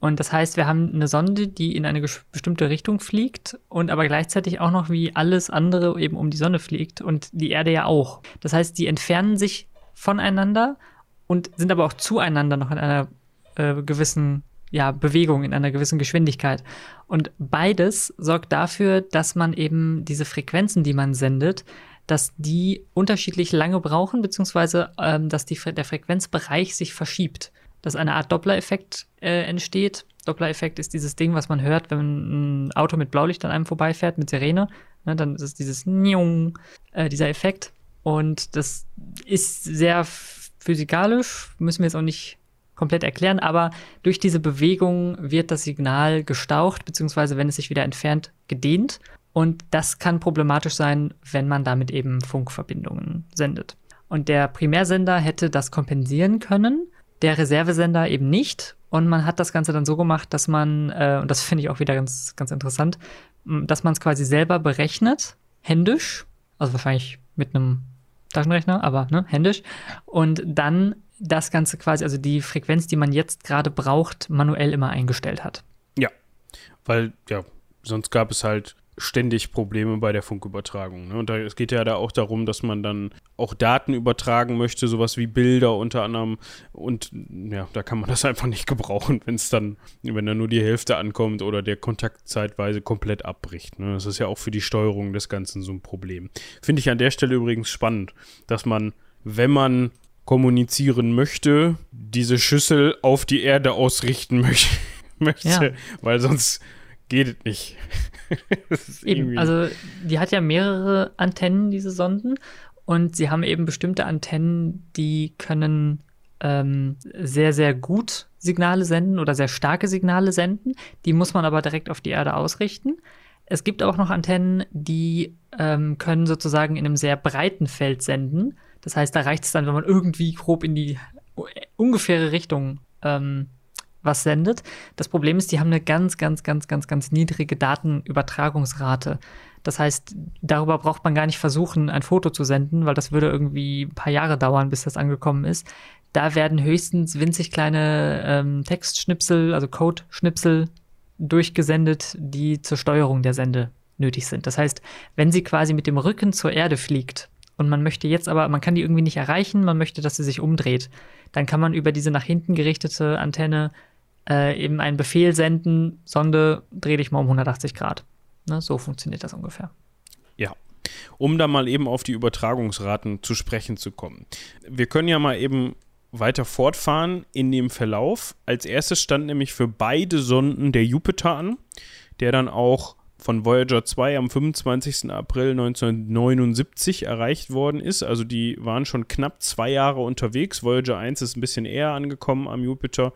Und das heißt, wir haben eine Sonde, die in eine gesch- bestimmte Richtung fliegt und aber gleichzeitig auch noch wie alles andere eben um die Sonne fliegt und die Erde ja auch. Das heißt, die entfernen sich voneinander und sind aber auch zueinander noch in einer äh, gewissen ja, Bewegung, in einer gewissen Geschwindigkeit. Und beides sorgt dafür, dass man eben diese Frequenzen, die man sendet, dass die unterschiedlich lange brauchen, beziehungsweise ähm, dass die Fre- der Frequenzbereich sich verschiebt. Dass eine Art Doppler-Effekt äh, entsteht. Doppler-Effekt ist dieses Ding, was man hört, wenn ein Auto mit Blaulicht an einem vorbeifährt, mit Sirene. Ne, dann ist es dieses Njong, äh, dieser Effekt. Und das ist sehr f- physikalisch, müssen wir jetzt auch nicht komplett erklären, aber durch diese Bewegung wird das Signal gestaucht, beziehungsweise wenn es sich wieder entfernt, gedehnt. Und das kann problematisch sein, wenn man damit eben Funkverbindungen sendet. Und der Primärsender hätte das kompensieren können, der Reservesender eben nicht. Und man hat das Ganze dann so gemacht, dass man, äh, und das finde ich auch wieder ganz, ganz interessant, dass man es quasi selber berechnet, händisch, also wahrscheinlich mit einem Taschenrechner, aber ne, händisch, und dann das Ganze quasi, also die Frequenz, die man jetzt gerade braucht, manuell immer eingestellt hat. Ja, weil ja, sonst gab es halt ständig Probleme bei der Funkübertragung. Ne? Und da, es geht ja da auch darum, dass man dann auch Daten übertragen möchte, sowas wie Bilder unter anderem. Und ja, da kann man das einfach nicht gebrauchen, wenn es dann, wenn dann nur die Hälfte ankommt oder der Kontakt zeitweise komplett abbricht. Ne? Das ist ja auch für die Steuerung des Ganzen so ein Problem. Finde ich an der Stelle übrigens spannend, dass man, wenn man kommunizieren möchte, diese Schüssel auf die Erde ausrichten mö- möchte, ja. Weil sonst geht es nicht. Eben, also die hat ja mehrere Antennen, diese Sonden, und sie haben eben bestimmte Antennen, die können ähm, sehr, sehr gut Signale senden oder sehr starke Signale senden. Die muss man aber direkt auf die Erde ausrichten. Es gibt auch noch Antennen, die ähm, können sozusagen in einem sehr breiten Feld senden. Das heißt, da reicht es dann, wenn man irgendwie grob in die ungefähre Richtung ähm, was sendet. Das Problem ist, die haben eine ganz, ganz, ganz, ganz, ganz niedrige Datenübertragungsrate. Das heißt, darüber braucht man gar nicht versuchen, ein Foto zu senden, weil das würde irgendwie ein paar Jahre dauern, bis das angekommen ist. Da werden höchstens winzig kleine ähm, Textschnipsel, also Codeschnipsel durchgesendet, die zur Steuerung der Sende nötig sind. Das heißt, wenn sie quasi mit dem Rücken zur Erde fliegt, und man möchte jetzt aber, man kann die irgendwie nicht erreichen, man möchte, dass sie sich umdreht, dann kann man über diese nach hinten gerichtete Antenne äh, eben einen Befehl senden, Sonde, dreh dich mal um hundertachtzig Grad. Ne, so funktioniert das ungefähr. Ja, um da mal eben auf die Übertragungsraten zu sprechen zu kommen. Wir können ja mal eben weiter fortfahren in dem Verlauf. Als erstes stand nämlich für beide Sonden der Jupiter an, der dann auch von Voyager zwei am fünfundzwanzigsten April neunzehnhundertneunundsiebzig erreicht worden ist. Also die waren schon knapp zwei Jahre unterwegs. Voyager eins ist ein bisschen eher angekommen am Jupiter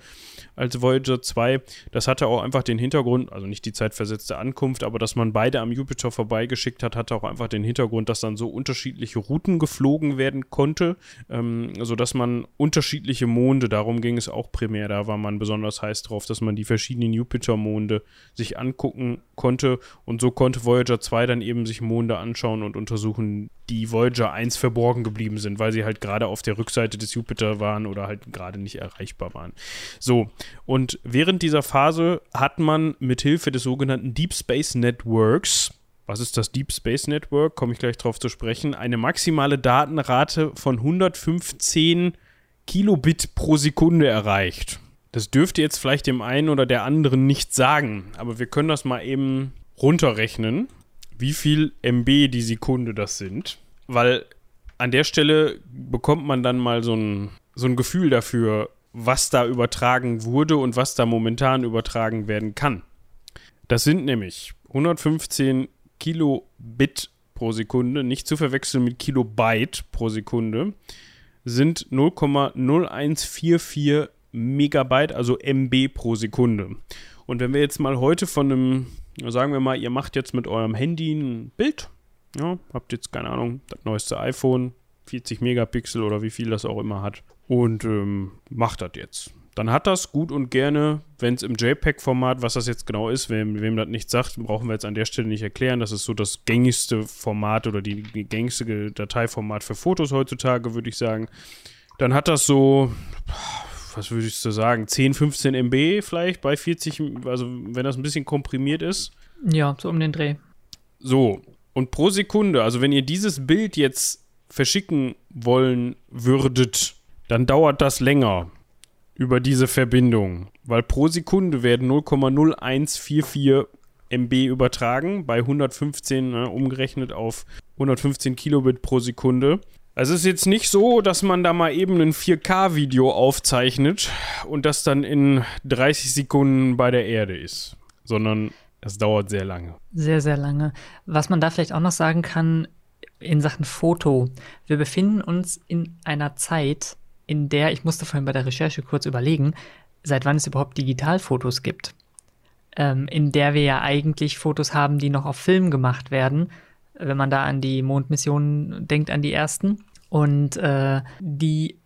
als Voyager zwei. Das hatte auch einfach den Hintergrund, also nicht die zeitversetzte Ankunft, aber dass man beide am Jupiter vorbeigeschickt hat, hatte auch einfach den Hintergrund, dass dann so unterschiedliche Routen geflogen werden konnte, ähm, sodass man unterschiedliche Monde, darum ging es auch primär, da war man besonders heiß drauf, dass man die verschiedenen Jupitermonde sich angucken konnte. Und so konnte Voyager zwei dann eben sich Monde anschauen und untersuchen, die Voyager eins verborgen geblieben sind, weil sie halt gerade auf der Rückseite des Jupiter waren oder halt gerade nicht erreichbar waren. So, und während dieser Phase hat man mithilfe des sogenannten Deep Space Networks, was ist das Deep Space Network, komme ich gleich drauf zu sprechen, eine maximale Datenrate von hundertfünfzehn Kilobit pro Sekunde erreicht. Das dürfte jetzt vielleicht dem einen oder der anderen nicht sagen, aber wir können das mal eben runterrechnen, wie viel M B die Sekunde das sind, weil an der Stelle bekommt man dann mal so ein, so ein Gefühl dafür, was da übertragen wurde und was da momentan übertragen werden kann. Das sind nämlich hundertfünfzehn Kilobit pro Sekunde, nicht zu verwechseln mit Kilobyte pro Sekunde, sind null Komma null eins vier vier Megabyte, also M B pro Sekunde. Und wenn wir jetzt mal heute von einem, sagen wir mal, ihr macht jetzt mit eurem Handy ein Bild, ja, habt jetzt, keine Ahnung, das neueste iPhone, vierzig Megapixel oder wie viel das auch immer hat, und ähm, macht das jetzt. Dann hat das gut und gerne, wenn es im JPEG-Format, was das jetzt genau ist, wem, wem das nicht sagt, brauchen wir jetzt an der Stelle nicht erklären, das ist so das gängigste Format oder die, die gängigste Dateiformat für Fotos heutzutage, würde ich sagen. Dann hat das so, was würdest du sagen, zehn, fünfzehn Megabyte vielleicht bei vierzig, also wenn das ein bisschen komprimiert ist. Ja, so um den Dreh. So, und pro Sekunde, also wenn ihr dieses Bild jetzt verschicken wollen würdet, dann dauert das länger über diese Verbindung, weil pro Sekunde werden null Komma null eins vier vier Megabyte übertragen, bei hundertfünfzehn, ne, umgerechnet auf hundertfünfzehn Kilobit pro Sekunde. Also es ist jetzt nicht so, dass man da mal eben ein vier K Video aufzeichnet und das dann in dreißig Sekunden bei der Erde ist, sondern es dauert sehr lange. Sehr, sehr lange. Was man da vielleicht auch noch sagen kann in Sachen Foto: Wir befinden uns in einer Zeit, in der, ich musste vorhin bei der Recherche kurz überlegen, seit wann es überhaupt Digitalfotos gibt, ähm, in der wir ja eigentlich Fotos haben, die noch auf Film gemacht werden, wenn man da an die Mondmissionen denkt, an die ersten. Und äh, die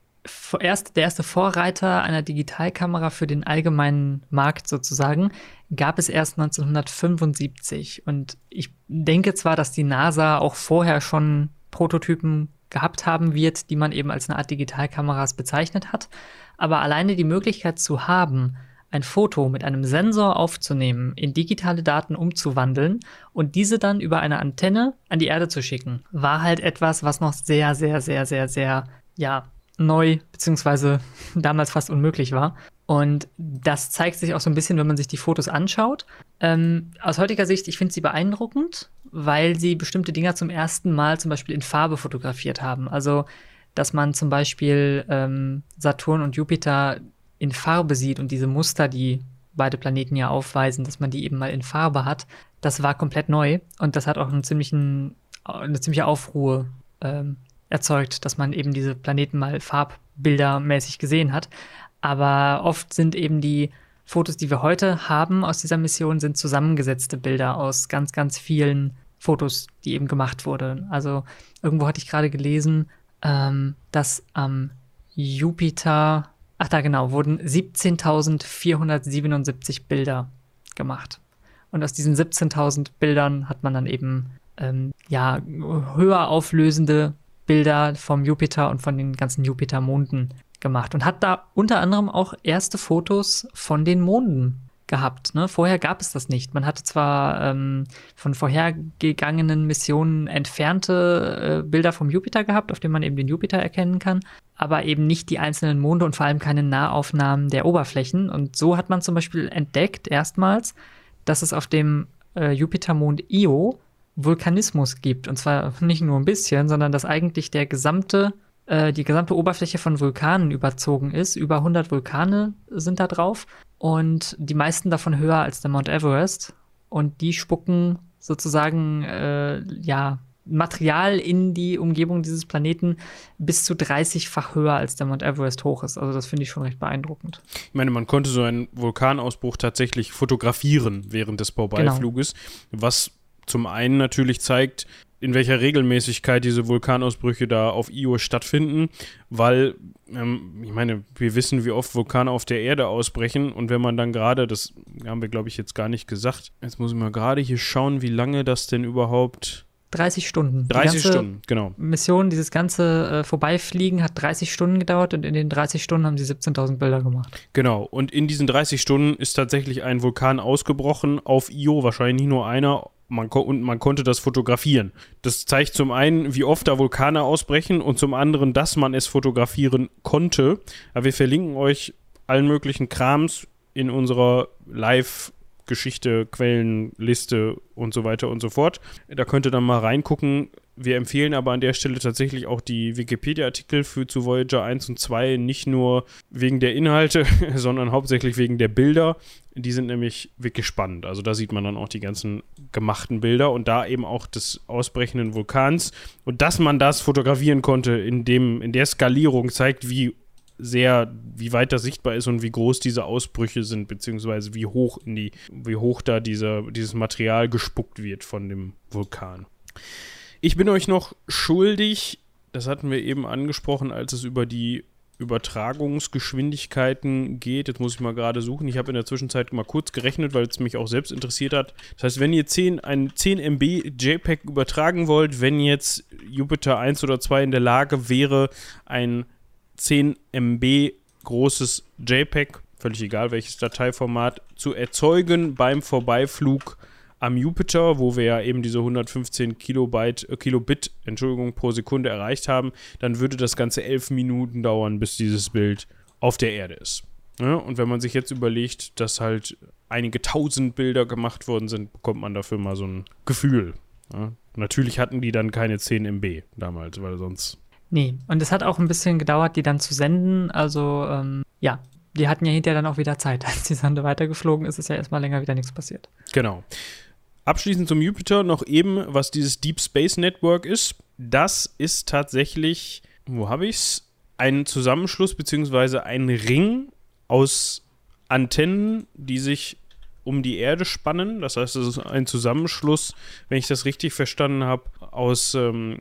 Erst, der erste Vorreiter einer Digitalkamera für den allgemeinen Markt sozusagen gab es erst neunzehnhundertfünfundsiebzig. Und ich denke zwar, dass die NASA auch vorher schon Prototypen gehabt haben wird, die man eben als eine Art Digitalkameras bezeichnet hat, aber alleine die Möglichkeit zu haben, ein Foto mit einem Sensor aufzunehmen, in digitale Daten umzuwandeln und diese dann über eine Antenne an die Erde zu schicken, war halt etwas, was noch sehr, sehr, sehr, sehr, sehr, ja, neu beziehungsweise damals fast unmöglich war. Und das zeigt sich auch so ein bisschen, wenn man sich die Fotos anschaut. Ähm, aus heutiger Sicht, ich finde sie beeindruckend, weil sie bestimmte Dinger zum ersten Mal zum Beispiel in Farbe fotografiert haben. Also, dass man zum Beispiel ähm, Saturn und Jupiter in Farbe sieht und diese Muster, die beide Planeten ja aufweisen, dass man die eben mal in Farbe hat, das war komplett neu. Und das hat auch einen ziemlichen, eine ziemliche Aufruhr ähm, erzeugt, dass man eben diese Planeten mal farbbildermäßig gesehen hat. Aber oft sind eben die Fotos, die wir heute haben aus dieser Mission, sind zusammengesetzte Bilder aus ganz, ganz vielen Fotos, die eben gemacht wurden. Also irgendwo hatte ich gerade gelesen, ähm, dass am Jupiter, ach da genau, wurden siebzehntausendvierhundertsiebenundsiebzig Bilder gemacht. Und aus diesen siebzehntausend Bildern hat man dann eben ähm, ja, höher auflösende Bilder vom Jupiter und von den ganzen Jupiter-Monden gemacht und hat da unter anderem auch erste Fotos von den Monden gehabt. Ne? Vorher gab es das nicht. Man hatte zwar ähm, von vorhergegangenen Missionen entfernte äh, Bilder vom Jupiter gehabt, auf denen man eben den Jupiter erkennen kann, aber eben nicht die einzelnen Monde und vor allem keine Nahaufnahmen der Oberflächen. Und so hat man zum Beispiel entdeckt erstmals, dass es auf dem äh, Jupitermond Io Vulkanismus gibt. Und zwar nicht nur ein bisschen, sondern dass eigentlich der gesamte, äh, die gesamte Oberfläche von Vulkanen überzogen ist. Über hundert Vulkane sind da drauf und die meisten davon höher als der Mount Everest. Und die spucken sozusagen äh, ja, Material in die Umgebung dieses Planeten bis zu dreißigfach höher als der Mount Everest hoch ist. Also das finde ich schon recht beeindruckend. Ich meine, man konnte so einen Vulkanausbruch tatsächlich fotografieren während des Vorbeifluges, genau. Was zum einen natürlich zeigt, in welcher Regelmäßigkeit diese Vulkanausbrüche da auf Io stattfinden, weil, ähm, ich meine, wir wissen, wie oft Vulkane auf der Erde ausbrechen und wenn man dann gerade, das haben wir, glaube ich, jetzt gar nicht gesagt, jetzt muss ich mal gerade hier schauen, wie lange das denn überhaupt... dreißig Stunden. dreißig Stunden, genau. Mission, dieses ganze äh, Vorbeifliegen hat dreißig Stunden gedauert und in den dreißig Stunden haben sie siebzehntausend Bilder gemacht. Genau, und in diesen dreißig Stunden ist tatsächlich ein Vulkan ausgebrochen auf Io, wahrscheinlich nicht nur einer, Man ko- und man konnte das fotografieren. Das zeigt zum einen, wie oft da Vulkane ausbrechen und zum anderen, dass man es fotografieren konnte. Aber wir verlinken euch allen möglichen Krams in unserer Live-Geschichte, Quellenliste und so weiter und so fort. Da könnt ihr dann mal reingucken. Wir empfehlen aber an der Stelle tatsächlich auch die Wikipedia-Artikel für zu Voyager eins und zwei, nicht nur wegen der Inhalte, sondern hauptsächlich wegen der Bilder. Die sind nämlich wirklich spannend. Also da sieht man dann auch die ganzen gemachten Bilder und da eben auch des ausbrechenden Vulkans. Und dass man das fotografieren konnte in dem, in der Skalierung, zeigt, wie sehr, wie weit das sichtbar ist und wie groß diese Ausbrüche sind, beziehungsweise wie hoch in die, wie hoch da dieser, dieses Material gespuckt wird von dem Vulkan. Ich bin euch noch schuldig, das hatten wir eben angesprochen, als es über die Übertragungsgeschwindigkeiten geht. Jetzt muss ich mal gerade suchen. Ich habe in der Zwischenzeit mal kurz gerechnet, weil es mich auch selbst interessiert hat. Das heißt, wenn ihr zehn, ein zehn Megabyte JPEG übertragen wollt, wenn jetzt Jupiter eins oder zwei in der Lage wäre, ein zehn Megabyte großes JPEG, völlig egal welches Dateiformat, zu erzeugen beim Vorbeiflug am Jupiter, wo wir ja eben diese hundertfünfzehn Kilobyte, äh, Kilobit Entschuldigung, pro Sekunde erreicht haben, dann würde das Ganze elf Minuten dauern, bis dieses Bild auf der Erde ist. Ja, und wenn man sich jetzt überlegt, dass halt einige tausend Bilder gemacht worden sind, bekommt man dafür mal so ein Gefühl. Ja, natürlich hatten die dann keine zehn Megabyte damals, weil sonst... Nee, und es hat auch ein bisschen gedauert, die dann zu senden. Also, ähm, ja, die hatten ja hinterher dann auch wieder Zeit. Als die Sonde weitergeflogen ist, ist ja erstmal länger wieder nichts passiert. Genau. Abschließend zum Jupiter noch eben, was dieses Deep Space Network ist. Das ist tatsächlich, wo habe ich's? ein Zusammenschluss bzw. ein Ring aus Antennen, die sich um die Erde spannen. Das heißt, es ist ein Zusammenschluss, wenn ich das richtig verstanden habe, aus ähm,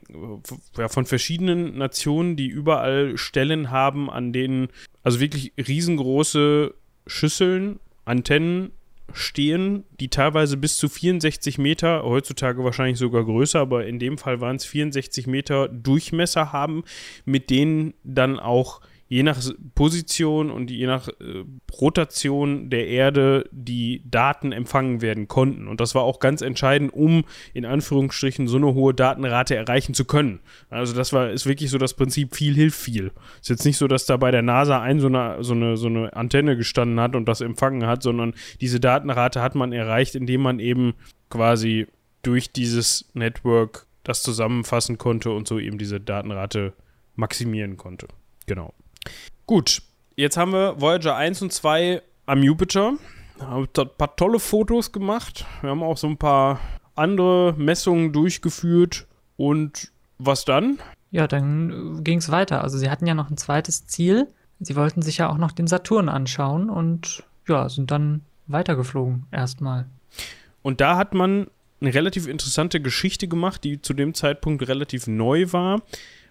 ja, von verschiedenen Nationen, die überall Stellen haben, an denen also wirklich riesengroße Schüsseln, Antennen stehen, die teilweise bis zu vierundsechzig Meter, heutzutage wahrscheinlich sogar größer, aber in dem Fall waren es vierundsechzig Meter Durchmesser haben, mit denen dann auch je nach Position und je nach äh, Rotation der Erde die Daten empfangen werden konnten. Und das war auch ganz entscheidend, um in Anführungsstrichen so eine hohe Datenrate erreichen zu können. Also das war, ist wirklich so das Prinzip, viel hilft viel. Ist jetzt nicht so, dass da bei der NASA ein so eine, so eine, so eine Antenne gestanden hat und das empfangen hat, sondern diese Datenrate hat man erreicht, indem man eben quasi durch dieses Network das zusammenfassen konnte und so eben diese Datenrate maximieren konnte. Genau. Gut, jetzt haben wir Voyager eins und zwei am Jupiter. Wir haben ein paar tolle Fotos gemacht. Wir haben auch so ein paar andere Messungen durchgeführt. Und was dann? Ja, dann ging es weiter. Also sie hatten ja noch ein zweites Ziel. Sie wollten sich ja auch noch den Saturn anschauen und ja, sind dann weitergeflogen erstmal. Und da hat man eine relativ interessante Geschichte gemacht, die zu dem Zeitpunkt relativ neu war.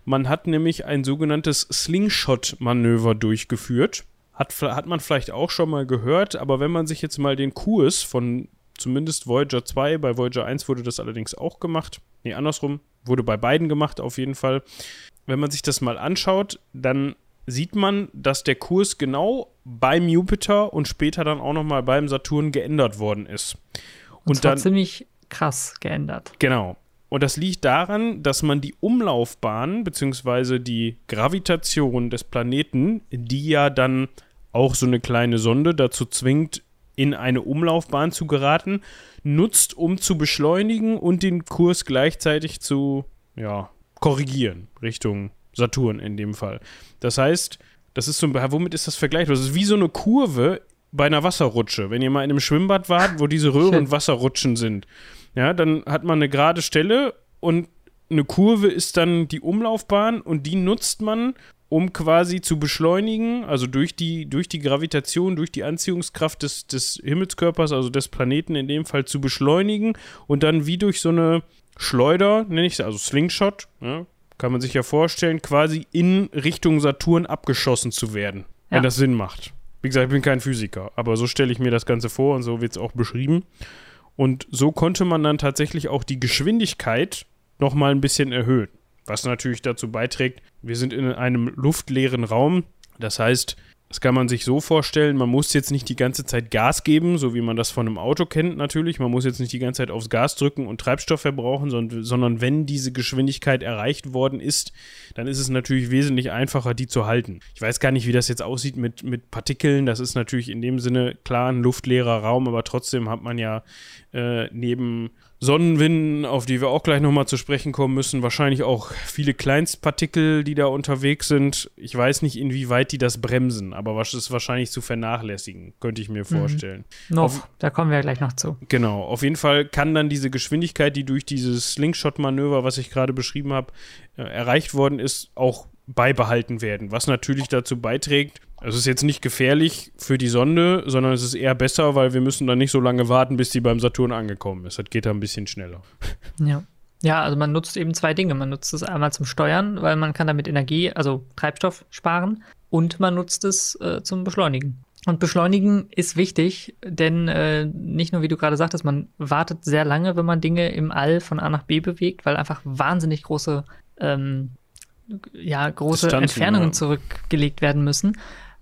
Man hat nämlich ein sogenanntes Slingshot-Manöver durchgeführt. Hat, hat man vielleicht auch schon mal gehört, aber wenn man sich jetzt mal den Kurs von zumindest Voyager zwei, bei Voyager eins wurde das allerdings auch gemacht, nee, andersrum, wurde bei beiden gemacht auf jeden Fall. Wenn man sich das mal anschaut, dann sieht man, dass der Kurs genau beim Jupiter und später dann auch nochmal beim Saturn geändert worden ist. Und, und zwar dann, ziemlich krass geändert. Genau. Und das liegt daran, dass man die Umlaufbahn bzw. die Gravitation des Planeten, die ja dann auch so eine kleine Sonde dazu zwingt, in eine Umlaufbahn zu geraten, nutzt, um zu beschleunigen und den Kurs gleichzeitig zu, ja, korrigieren, Richtung Saturn in dem Fall. Das heißt, das ist so, womit ist das vergleichbar? Das ist wie so eine Kurve bei einer Wasserrutsche. Wenn ihr mal in einem Schwimmbad wart, wo diese Röhren und Wasserrutschen sind, ja, dann hat man eine gerade Stelle und eine Kurve ist dann die Umlaufbahn und die nutzt man, um quasi zu beschleunigen, also durch die, durch die Gravitation, durch die Anziehungskraft des, des Himmelskörpers, also des Planeten in dem Fall, zu beschleunigen und dann wie durch so eine Schleuder, nenne ich es, also Slingshot, ja, kann man sich ja vorstellen, quasi in Richtung Saturn abgeschossen zu werden, ja, wenn das Sinn macht. Wie gesagt, ich bin kein Physiker, aber so stelle ich mir das Ganze vor und so wird es auch beschrieben. Und so konnte man dann tatsächlich auch die Geschwindigkeit nochmal ein bisschen erhöhen. Was natürlich dazu beiträgt, wir sind in einem luftleeren Raum. Das heißt, das kann man sich so vorstellen, man muss jetzt nicht die ganze Zeit Gas geben, so wie man das von einem Auto kennt natürlich. Man muss jetzt nicht die ganze Zeit aufs Gas drücken und Treibstoff verbrauchen, sondern, sondern wenn diese Geschwindigkeit erreicht worden ist, dann ist es natürlich wesentlich einfacher, die zu halten. Ich weiß gar nicht, wie das jetzt aussieht mit, mit Partikeln. Das ist natürlich in dem Sinne klar ein luftleerer Raum, aber trotzdem hat man ja äh, neben Sonnenwinden, auf die wir auch gleich nochmal zu sprechen kommen müssen, wahrscheinlich auch viele Kleinstpartikel, die da unterwegs sind. Ich weiß nicht, inwieweit die das bremsen, aber das ist wahrscheinlich zu vernachlässigen, könnte ich mir vorstellen. Mhm. Noch, auf, da kommen wir gleich noch zu. Genau, auf jeden Fall kann dann diese Geschwindigkeit, die durch dieses Slingshot-Manöver, was ich gerade beschrieben habe, erreicht worden ist, auch beibehalten werden, was natürlich dazu beiträgt, es ist jetzt nicht gefährlich für die Sonde, sondern es ist eher besser, weil wir müssen dann nicht so lange warten, bis die beim Saturn angekommen ist. Das geht da ein bisschen schneller. Ja, ja, also man nutzt eben zwei Dinge. Man nutzt es einmal zum Steuern, weil man kann damit Energie, also Treibstoff sparen, und man nutzt es äh, zum Beschleunigen. Und Beschleunigen ist wichtig, denn äh, nicht nur, wie du gerade sagtest, man wartet sehr lange, wenn man Dinge im All von A nach B bewegt, weil einfach wahnsinnig große ähm, ja, große Distanzen, Entfernungen, ja, zurückgelegt werden müssen,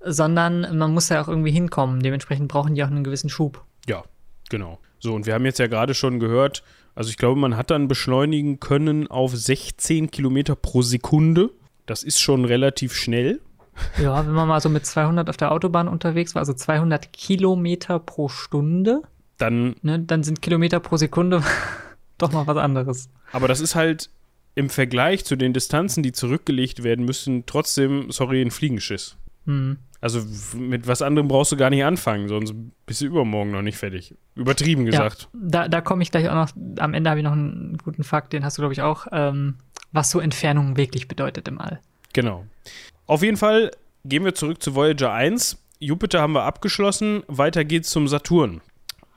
sondern man muss ja auch irgendwie hinkommen. Dementsprechend brauchen die auch einen gewissen Schub. Ja, genau. So, und wir haben jetzt ja gerade schon gehört, also ich glaube, man hat dann beschleunigen können auf sechzehn Kilometer pro Sekunde. Das ist schon relativ schnell. Ja, wenn man mal so mit zweihundert auf der Autobahn unterwegs war, also zweihundert Kilometer pro Stunde, dann, ne, dann sind Kilometer pro Sekunde doch mal was anderes. Aber das ist halt im Vergleich zu den Distanzen, die zurückgelegt werden müssen, trotzdem, sorry, ein Fliegenschiss. Mhm. Also mit was anderem brauchst du gar nicht anfangen, sonst bist du übermorgen noch nicht fertig. Übertrieben gesagt. Ja, da da komme ich gleich auch noch, am Ende habe ich noch einen guten Fakt, den hast du, glaube ich, auch, ähm, was so Entfernung wirklich bedeutet im All. Genau. Auf jeden Fall gehen wir zurück zu Voyager eins. Jupiter haben wir abgeschlossen. Weiter geht's zum Saturn.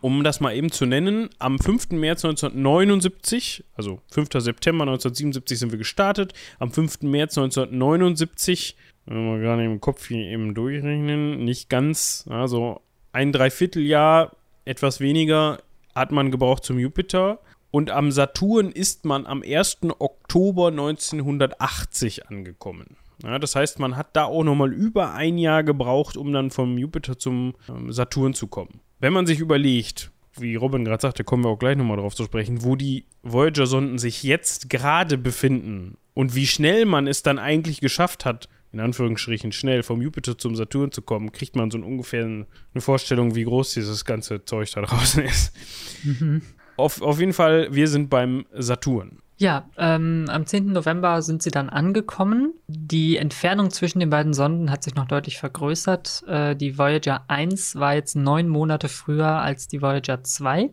Um das mal eben zu nennen, am fünften März neunzehnhundertneunundsiebzig, also fünften September neunzehnhundertsiebenundsiebzig sind wir gestartet, am fünften März neunzehnhundertneunundsiebzig, wenn wir gerade im Kopf hier eben durchrechnen, nicht ganz, also ein Dreivierteljahr, etwas weniger, hat man gebraucht zum Jupiter. Und am Saturn ist man am ersten Oktober neunzehnhundertachtzig angekommen. Ja, das heißt, man hat da auch nochmal über ein Jahr gebraucht, um dann vom Jupiter zum ähm, Saturn zu kommen. Wenn man sich überlegt, wie Robin gerade sagte, kommen wir auch gleich nochmal drauf zu sprechen, wo die Voyager-Sonden sich jetzt gerade befinden und wie schnell man es dann eigentlich geschafft hat, in Anführungsstrichen schnell vom Jupiter zum Saturn zu kommen, kriegt man so ungefähr eine Vorstellung, wie groß dieses ganze Zeug da draußen ist. Mhm. Auf, auf jeden Fall, wir sind beim Saturn. Ja, ähm, am zehnten November sind sie dann angekommen. Die Entfernung zwischen den beiden Sonden hat sich noch deutlich vergrößert. Äh, die Voyager eins war jetzt neun Monate früher als die Voyager zwei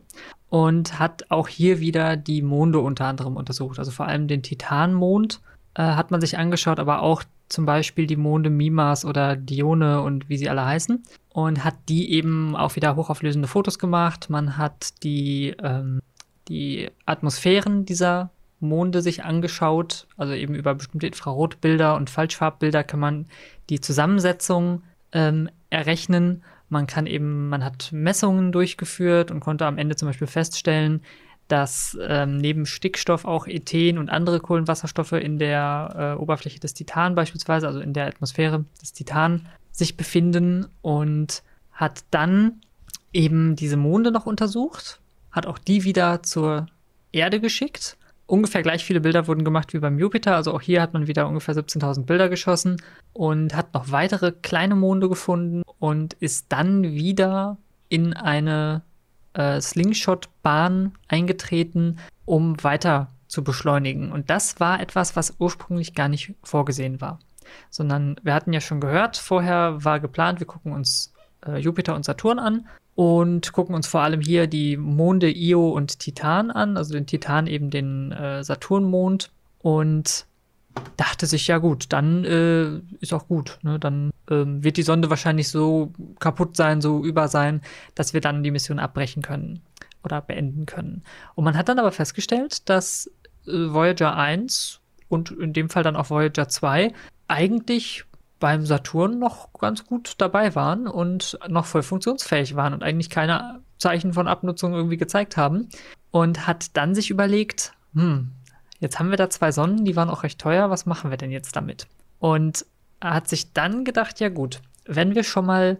und hat auch hier wieder die Monde unter anderem untersucht. Also vor allem den Titanmond äh, hat man sich angeschaut, aber auch zum Beispiel die Monde Mimas oder Dione und wie sie alle heißen. Und hat die eben auch wieder hochauflösende Fotos gemacht. Man hat die, ähm, die Atmosphären dieser Monde sich angeschaut, also eben über bestimmte Infrarotbilder und Falschfarbbilder kann man die Zusammensetzung ähm, errechnen. Man kann eben, man hat Messungen durchgeführt und konnte am Ende zum Beispiel feststellen, dass ähm, neben Stickstoff auch Ethen und andere Kohlenwasserstoffe in der äh, Oberfläche des Titan beispielsweise, also in der Atmosphäre des Titan, sich befinden und hat dann eben diese Monde noch untersucht, hat auch die wieder zur Erde geschickt. Ungefähr gleich viele Bilder wurden gemacht wie beim Jupiter, also auch hier hat man wieder ungefähr siebzehntausend Bilder geschossen und hat noch weitere kleine Monde gefunden und ist dann wieder in eine äh, Slingshot-Bahn eingetreten, um weiter zu beschleunigen. Und das war etwas, was ursprünglich gar nicht vorgesehen war, sondern wir hatten ja schon gehört, vorher war geplant, wir gucken uns äh, Jupiter und Saturn an. Und gucken uns vor allem hier die Monde Io und Titan an, also den Titan eben den äh, Saturnmond. Und dachte sich, ja gut, dann äh, ist auch gut. Ne? Dann ähm, wird die Sonde wahrscheinlich so kaputt sein, so über sein, dass wir dann die Mission abbrechen können oder beenden können. Und man hat dann aber festgestellt, dass äh, Voyager eins und in dem Fall dann auch Voyager zwei eigentlich beim Saturn noch ganz gut dabei waren und noch voll funktionsfähig waren und eigentlich keine Zeichen von Abnutzung irgendwie gezeigt haben. Und hat dann sich überlegt, hm, jetzt haben wir da zwei Sonden, die waren auch recht teuer, was machen wir denn jetzt damit? Und hat sich dann gedacht, ja gut, wenn wir schon mal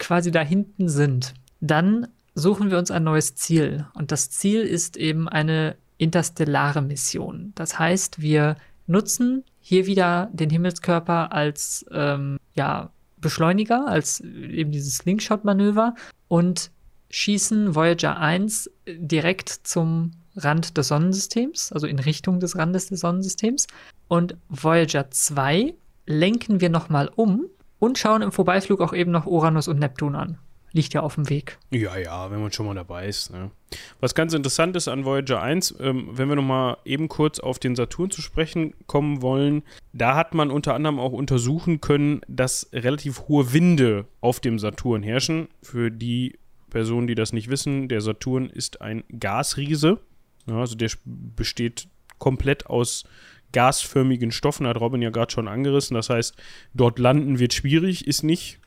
quasi da hinten sind, dann suchen wir uns ein neues Ziel. Und das Ziel ist eben eine interstellare Mission. Das heißt, wir nutzen hier wieder den Himmelskörper als ähm, ja, Beschleuniger, als eben dieses Slingshot-Manöver und schießen Voyager eins direkt zum Rand des Sonnensystems, also in Richtung des Randes des Sonnensystems. Und Voyager zwei lenken wir nochmal um und schauen im Vorbeiflug auch eben noch Uranus und Neptun an. Liegt ja auf dem Weg. Ja, ja, wenn man schon mal dabei ist. Ne? Was ganz interessant ist an Voyager eins, ähm, wenn wir nochmal eben kurz auf den Saturn zu sprechen kommen wollen, da hat man unter anderem auch untersuchen können, dass relativ hohe Winde auf dem Saturn herrschen. Für die Personen, die das nicht wissen, der Saturn ist ein Gasriese. Ja, also der besteht komplett aus gasförmigen Stoffen, hat Robin ja gerade schon angerissen. Das heißt, dort landen wird schwierig, ist nicht,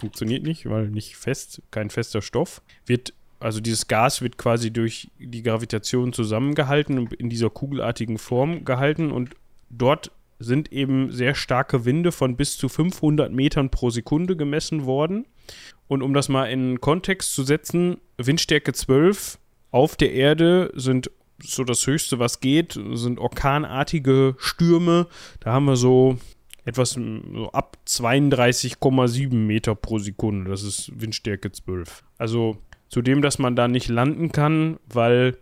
funktioniert nicht, weil nicht fest, kein fester Stoff. Wird, also dieses Gas wird quasi durch die Gravitation zusammengehalten und in dieser kugelartigen Form gehalten und dort sind eben sehr starke Winde von bis zu fünfhundert Metern pro Sekunde gemessen worden. Und um das mal in Kontext zu setzen, Windstärke zwölf auf der Erde sind so das Höchste, was geht, sind orkanartige Stürme. Da haben wir so etwas so ab zweiunddreißig Komma sieben Meter pro Sekunde. Das ist Windstärke zwölf. Also zudem, dass man da nicht landen kann, weil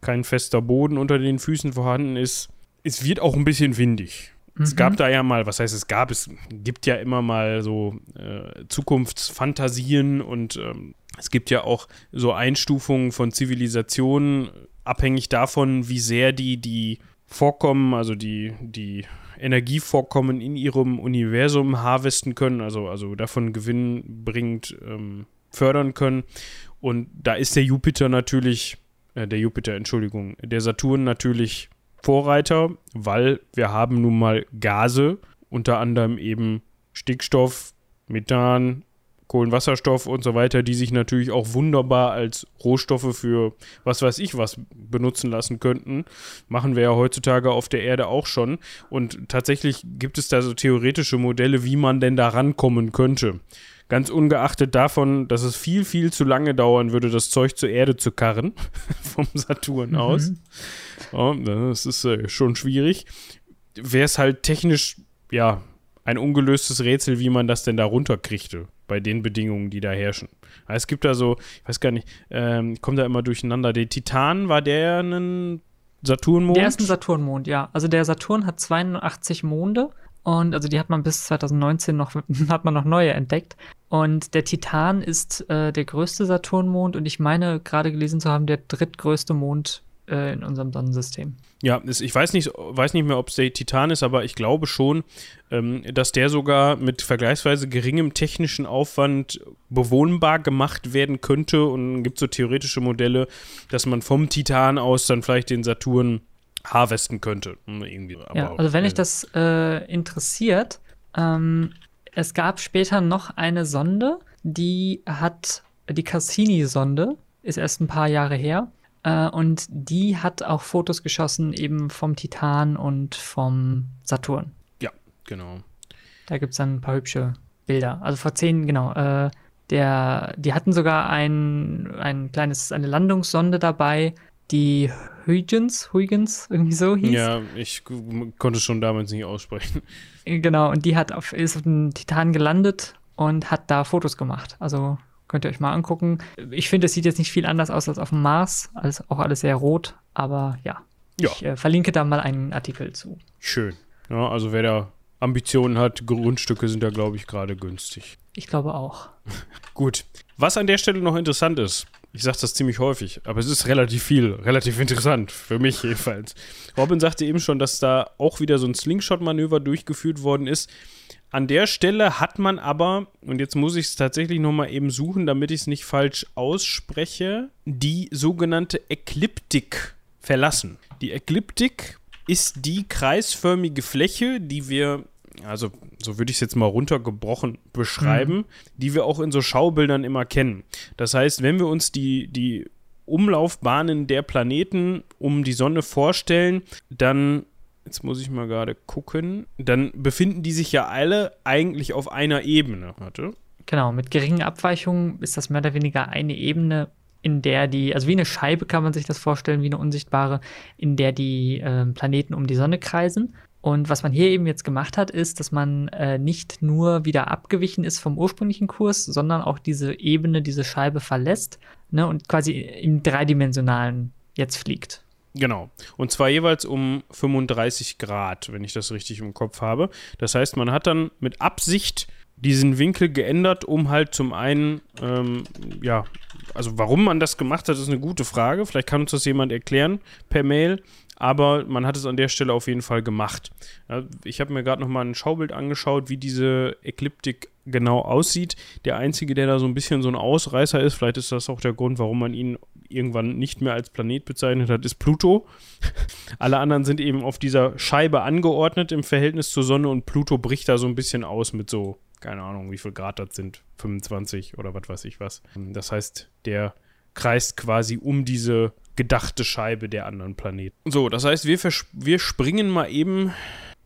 kein fester Boden unter den Füßen vorhanden ist. Es wird auch ein bisschen windig. Mhm. Es gab da ja mal, was heißt es gab, es gibt ja immer mal so äh, Zukunftsfantasien und ähm, es gibt ja auch so Einstufungen von Zivilisationen, abhängig davon, wie sehr die die Vorkommen, also die, die Energievorkommen in ihrem Universum harvesten können, also, also davon gewinnbringend ähm, fördern können. Und da ist der Jupiter natürlich, äh, der Jupiter, Entschuldigung, der Saturn natürlich Vorreiter, weil wir haben nun mal Gase, unter anderem eben Stickstoff, Methan, Kohlenwasserstoff und so weiter, die sich natürlich auch wunderbar als Rohstoffe für was weiß ich was benutzen lassen könnten. Machen wir ja heutzutage auf der Erde auch schon. Und tatsächlich gibt es da so theoretische Modelle, wie man denn da rankommen könnte. Ganz ungeachtet davon, dass es viel, viel zu lange dauern würde, das Zeug zur Erde zu karren, vom Saturn aus. Mhm. Oh, das ist äh, schon schwierig. Wäre es halt technisch, ja, ein ungelöstes Rätsel, wie man das denn da runterkriegte, bei den Bedingungen, die da herrschen. Es gibt da so, ich weiß gar nicht, ähm, kommt da immer durcheinander. Der Titan, war der ein Saturnmond? Der ist ein Saturnmond, ja. Also der Saturn hat zweiundachtzig Monde und also die hat man bis zwanzig neunzehn noch, hat man noch neue entdeckt. Und der Titan ist äh, der größte Saturnmond und ich meine, gerade gelesen zu haben, der drittgrößte Mond äh, in unserem Sonnensystem. Ja, ich weiß nicht, weiß nicht mehr, ob es der Titan ist, aber ich glaube schon, ähm, dass der sogar mit vergleichsweise geringem technischen Aufwand bewohnbar gemacht werden könnte. Und es gibt so theoretische Modelle, dass man vom Titan aus dann vielleicht den Saturn harvesten könnte. Irgendwie. Aber ja, also wenn euch das äh, interessiert, ähm, es gab später noch eine Sonde, die hat, die Cassini-Sonde, ist erst ein paar Jahre her. Und die hat auch Fotos geschossen eben vom Titan und vom Saturn. Ja, genau. Da gibt es dann ein paar hübsche Bilder. Also vor zehn, genau. Äh, der, die hatten sogar ein, ein kleines, eine Landungssonde dabei, die Huygens, Huygens irgendwie so hieß. Ja, ich konnte schon damals nicht aussprechen. Genau, und die hat auf, ist auf dem Titan gelandet und hat da Fotos gemacht. Also könnt ihr euch mal angucken. Ich finde, es sieht jetzt nicht viel anders aus als auf dem Mars. Also auch alles sehr rot, aber ja. ja. Ich äh, verlinke da mal einen Artikel zu. Schön. Ja, also wer da Ambitionen hat, Grundstücke sind da, glaube ich, gerade günstig. Ich glaube auch. Gut. Was an der Stelle noch interessant ist, ich sage das ziemlich häufig, aber es ist relativ viel, relativ interessant, für mich jedenfalls. Robin sagte eben schon, dass da auch wieder so ein Slingshot-Manöver durchgeführt worden ist. An der Stelle hat man aber, und jetzt muss ich es tatsächlich nochmal eben suchen, damit ich es nicht falsch ausspreche, die sogenannte Ekliptik verlassen. Die Ekliptik ist die kreisförmige Fläche, die wir, also so würde ich es jetzt mal runtergebrochen beschreiben, mhm. die wir auch in so Schaubildern immer kennen. Das heißt, wenn wir uns die, die Umlaufbahnen der Planeten um die Sonne vorstellen, dann jetzt muss ich mal gerade gucken, dann befinden die sich ja alle eigentlich auf einer Ebene. Warte. Genau, mit geringen Abweichungen ist das mehr oder weniger eine Ebene, in der die, also wie eine Scheibe kann man sich das vorstellen, wie eine unsichtbare, in der die äh, Planeten um die Sonne kreisen. Und was man hier eben jetzt gemacht hat, ist, dass man äh, nicht nur wieder abgewichen ist vom ursprünglichen Kurs, sondern auch diese Ebene, diese Scheibe verlässt, ne, und quasi im Dreidimensionalen jetzt fliegt. Genau. Und zwar jeweils um fünfunddreißig Grad, wenn ich das richtig im Kopf habe. Das heißt, man hat dann mit Absicht diesen Winkel geändert, um halt zum einen, ähm, ja, also warum man das gemacht hat, ist eine gute Frage. Vielleicht kann uns das jemand erklären per Mail, aber man hat es an der Stelle auf jeden Fall gemacht. Ja, ich habe mir gerade nochmal ein Schaubild angeschaut, wie diese Ekliptik genau aussieht. Der Einzige, der da so ein bisschen so ein Ausreißer ist, vielleicht ist das auch der Grund, warum man ihn irgendwann nicht mehr als Planet bezeichnet hat, ist Pluto. Alle anderen sind eben auf dieser Scheibe angeordnet im Verhältnis zur Sonne und Pluto bricht da so ein bisschen aus mit so, keine Ahnung, wie viel Grad das sind, fünfundzwanzig oder was weiß ich was. Das heißt, der kreist quasi um diese gedachte Scheibe der anderen Planeten. So, das heißt, wir, vers- wir springen mal eben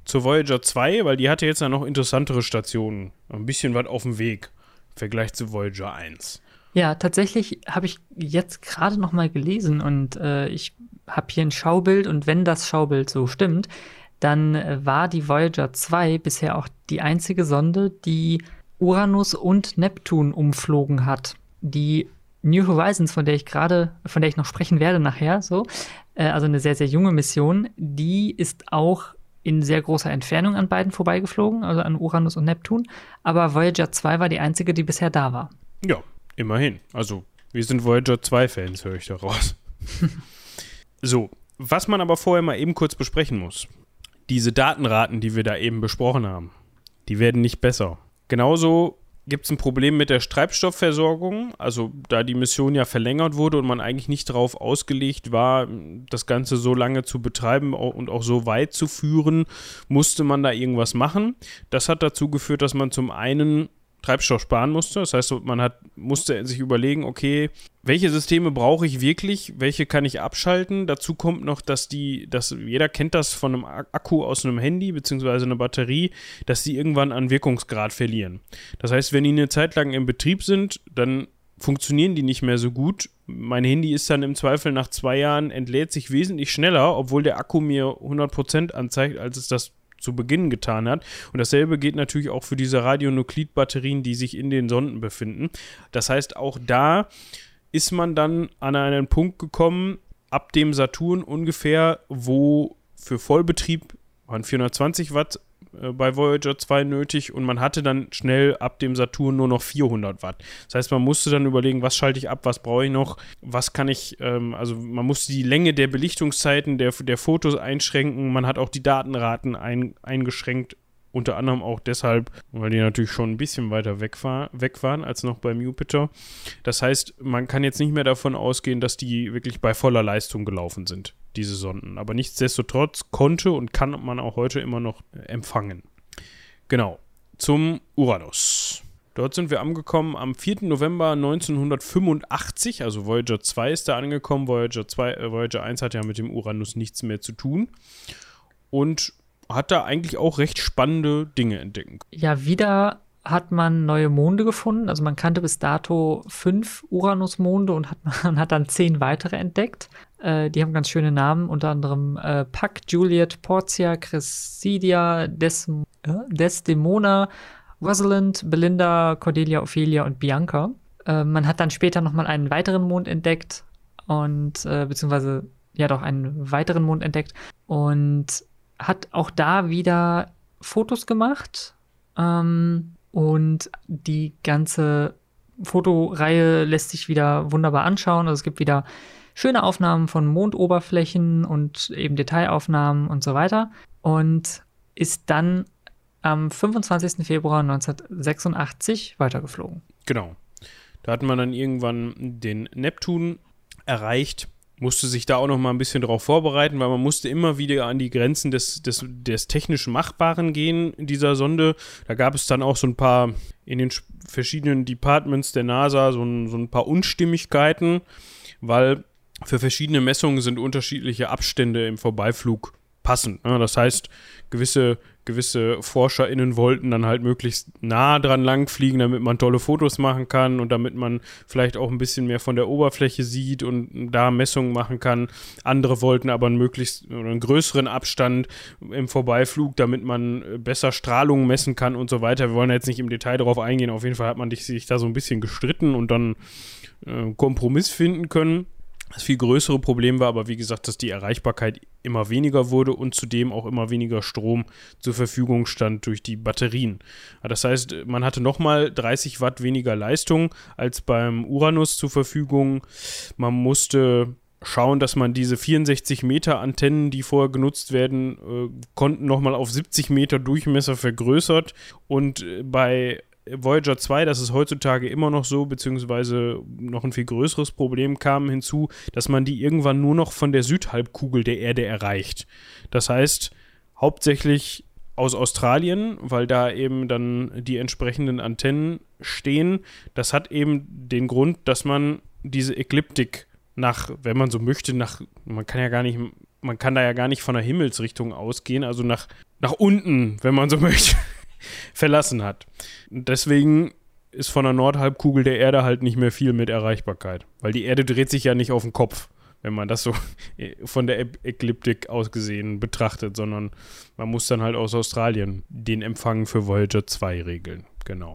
zur Voyager zwei, weil die hatte jetzt ja noch interessantere Stationen. Ein bisschen was auf dem Weg im Vergleich zu Voyager eins. Ja, tatsächlich habe ich jetzt gerade noch mal gelesen und äh, ich habe hier ein Schaubild und wenn das Schaubild so stimmt, dann war die Voyager zwei bisher auch die einzige Sonde, die Uranus und Neptun umflogen hat. Die New Horizons, von der ich gerade, von der ich noch sprechen werde nachher, so, äh, also eine sehr, sehr junge Mission, die ist auch in sehr großer Entfernung an beiden vorbeigeflogen, also an Uranus und Neptun. Aber Voyager zwei war die einzige, die bisher da war. Ja, immerhin. Also wir sind Voyager zwei Fans, höre ich daraus. So, Was man aber vorher mal eben kurz besprechen muss: Diese Datenraten, die wir da eben besprochen haben, die werden nicht besser. Genauso gibt es ein Problem mit der Treibstoffversorgung, also da die Mission ja verlängert wurde und man eigentlich nicht darauf ausgelegt war, das Ganze so lange zu betreiben und auch so weit zu führen, musste man da irgendwas machen. Das hat dazu geführt, dass man zum einen Treibstoff sparen musste. Das heißt, man hat, musste sich überlegen, okay, welche Systeme brauche ich wirklich, welche kann ich abschalten. Dazu kommt noch, dass die, dass jeder kennt das von einem Akku aus einem Handy bzw. einer Batterie, dass die irgendwann an Wirkungsgrad verlieren. Das heißt, wenn die eine Zeit lang im Betrieb sind, dann funktionieren die nicht mehr so gut. Mein Handy ist dann im Zweifel nach zwei Jahren, entlädt sich wesentlich schneller, obwohl der Akku mir hundert Prozent anzeigt, als es das zu Beginn getan hat. Und dasselbe geht natürlich auch für diese Radionuklidbatterien, die sich in den Sonden befinden. Das heißt, auch da ist man dann an einen Punkt gekommen, ab dem Saturn ungefähr, wo für Vollbetrieb waren vierhundertzwanzig Watt bei Voyager zwei nötig und man hatte dann schnell ab dem Saturn nur noch vierhundert Watt. Das heißt, man musste dann überlegen, was schalte ich ab, was brauche ich noch, was kann ich, ähm, also man musste die Länge der Belichtungszeiten der, der Fotos einschränken, man hat auch die Datenraten ein, eingeschränkt, unter anderem auch deshalb, weil die natürlich schon ein bisschen weiter weg, war, weg waren als noch beim Jupiter. Das heißt, man kann jetzt nicht mehr davon ausgehen, dass die wirklich bei voller Leistung gelaufen sind, diese Sonden. Aber nichtsdestotrotz konnte und kann man auch heute immer noch empfangen. Genau, zum Uranus. Dort sind wir angekommen am vierten November neunzehnhundertfünfundachtzig, also Voyager zwei ist da angekommen. Voyager zwei, äh, Voyager eins hat ja mit dem Uranus nichts mehr zu tun und hat da eigentlich auch recht spannende Dinge entdecken können. Ja, wieder hat man neue Monde gefunden. Also man kannte bis dato fünf Uranus-Monde und hat, man hat dann zehn weitere entdeckt. Äh, die haben ganz schöne Namen, unter anderem äh, Puck, Juliet, Portia, Chrysidia, Des- äh, Desdemona, Rosalind, Belinda, Cordelia, Ophelia und Bianca. Äh, man hat dann später nochmal einen weiteren Mond entdeckt und äh, beziehungsweise ja doch einen weiteren Mond entdeckt und hat auch da wieder Fotos gemacht. Ähm, Und die ganze Fotoreihe lässt sich wieder wunderbar anschauen. Also es gibt wieder schöne Aufnahmen von Mondoberflächen und eben Detailaufnahmen und so weiter. Und ist dann am fünfundzwanzigsten Februar neunzehnhundertsechsundachtzig weitergeflogen. Genau. Da hat man dann irgendwann den Neptun erreicht. Musste sich da auch noch mal ein bisschen drauf vorbereiten, weil man musste immer wieder an die Grenzen des, des, des technisch Machbaren gehen, dieser Sonde. Da gab es dann auch so ein paar in den verschiedenen Departments der NASA so ein, so ein paar Unstimmigkeiten, weil für verschiedene Messungen sind unterschiedliche Abstände im Vorbeiflug passend. Ne? Das heißt, gewisse, gewisse ForscherInnen wollten dann halt möglichst nah dran langfliegen, damit man tolle Fotos machen kann und damit man vielleicht auch ein bisschen mehr von der Oberfläche sieht und da Messungen machen kann. Andere wollten aber einen möglichst oder einen größeren Abstand im Vorbeiflug, damit man besser Strahlung messen kann und so weiter. Wir wollen jetzt nicht im Detail darauf eingehen. Auf jeden Fall hat man sich da so ein bisschen gestritten und dann äh, Kompromiss finden können. Das viel größere Problem war aber, wie gesagt, dass die Erreichbarkeit immer weniger wurde und zudem auch immer weniger Strom zur Verfügung stand durch die Batterien. Das heißt, man hatte nochmal dreißig Watt weniger Leistung als beim Uranus zur Verfügung. Man musste schauen, dass man diese vierundsechzig Meter Antennen, die vorher genutzt werden, konnten nochmal auf siebzig Meter Durchmesser vergrößert und bei Voyager zwei, das ist heutzutage immer noch so, beziehungsweise noch ein viel größeres Problem kam hinzu, dass man die irgendwann nur noch von der Südhalbkugel der Erde erreicht. Das heißt, hauptsächlich aus Australien, weil da eben dann die entsprechenden Antennen stehen. Das hat eben den Grund, dass man diese Ekliptik nach, wenn man so möchte, nach, man kann ja gar nicht, man kann da ja gar nicht von der Himmelsrichtung ausgehen, also nach, nach unten, wenn man so möchte, verlassen hat. Deswegen ist von der Nordhalbkugel der Erde halt nicht mehr viel mit Erreichbarkeit, weil die Erde dreht sich ja nicht auf den Kopf, wenn man das so von der Ekliptik aus gesehen betrachtet, sondern man muss dann halt aus Australien den Empfang für Voyager zwei regeln. Genau.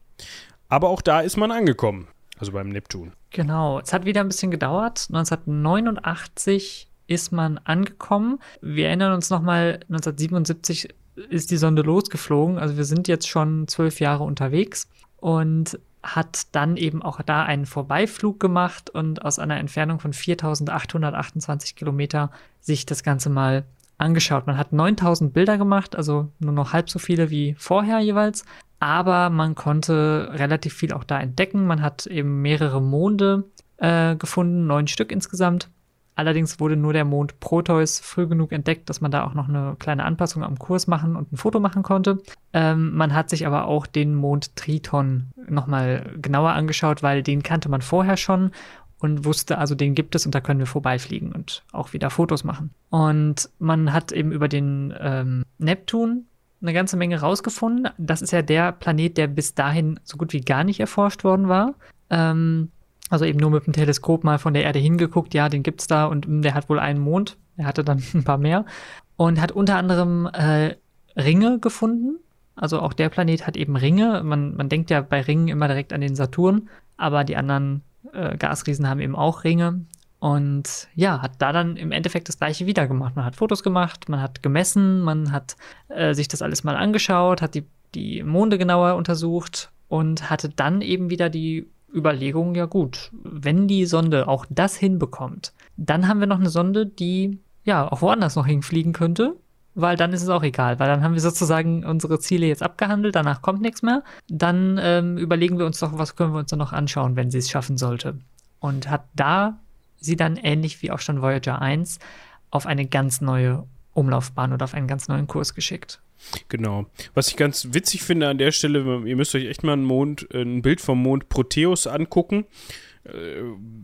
Aber auch da ist man angekommen, also beim Neptun. Genau, es hat wieder ein bisschen gedauert. neunzehnhundertneunundachtzig ist man angekommen. Wir erinnern uns nochmal, neunzehnhundertsiebenundsiebzig ist die Sonde losgeflogen. Also wir sind jetzt schon zwölf Jahre unterwegs und hat dann eben auch da einen Vorbeiflug gemacht und aus einer Entfernung von viertausendachthundertachtundzwanzig Kilometer sich das Ganze mal angeschaut. Man hat neuntausend Bilder gemacht, also nur noch halb so viele wie vorher jeweils, aber man konnte relativ viel auch da entdecken. Man hat eben mehrere Monde äh, gefunden, neun Stück insgesamt. Allerdings wurde nur der Mond Proteus früh genug entdeckt, dass man da auch noch eine kleine Anpassung am Kurs machen und ein Foto machen konnte. Ähm, man hat sich aber auch den Mond Triton nochmal genauer angeschaut, weil den kannte man vorher schon und wusste, also den gibt es und da können wir vorbeifliegen und auch wieder Fotos machen. Und man hat eben über den ähm, Neptun eine ganze Menge rausgefunden. Das ist ja der Planet, der bis dahin so gut wie gar nicht erforscht worden war. Ähm, Also eben nur mit dem Teleskop mal von der Erde hingeguckt, ja, den gibt's da und der hat wohl einen Mond, er hatte dann ein paar mehr und hat unter anderem äh, Ringe gefunden, also auch der Planet hat eben Ringe, man, man denkt ja bei Ringen immer direkt an den Saturn, aber die anderen äh, Gasriesen haben eben auch Ringe und ja, hat da dann im Endeffekt das Gleiche wieder gemacht, man hat Fotos gemacht, man hat gemessen, man hat äh, sich das alles mal angeschaut, hat die, die Monde genauer untersucht und hatte dann eben wieder die Überlegung, ja gut, wenn die Sonde auch das hinbekommt, dann haben wir noch eine Sonde, die ja auch woanders noch hinfliegen könnte, weil dann ist es auch egal, weil dann haben wir sozusagen unsere Ziele jetzt abgehandelt, danach kommt nichts mehr, dann ähm, überlegen wir uns doch, was können wir uns dann noch anschauen, wenn sie es schaffen sollte. Und hat da sie dann ähnlich wie auch schon Voyager eins auf eine ganz neue Umlaufbahn oder auf einen ganz neuen Kurs geschickt. Genau. Was ich ganz witzig finde an der Stelle, ihr müsst euch echt mal einen Mond, ein Bild vom Mond Proteus angucken.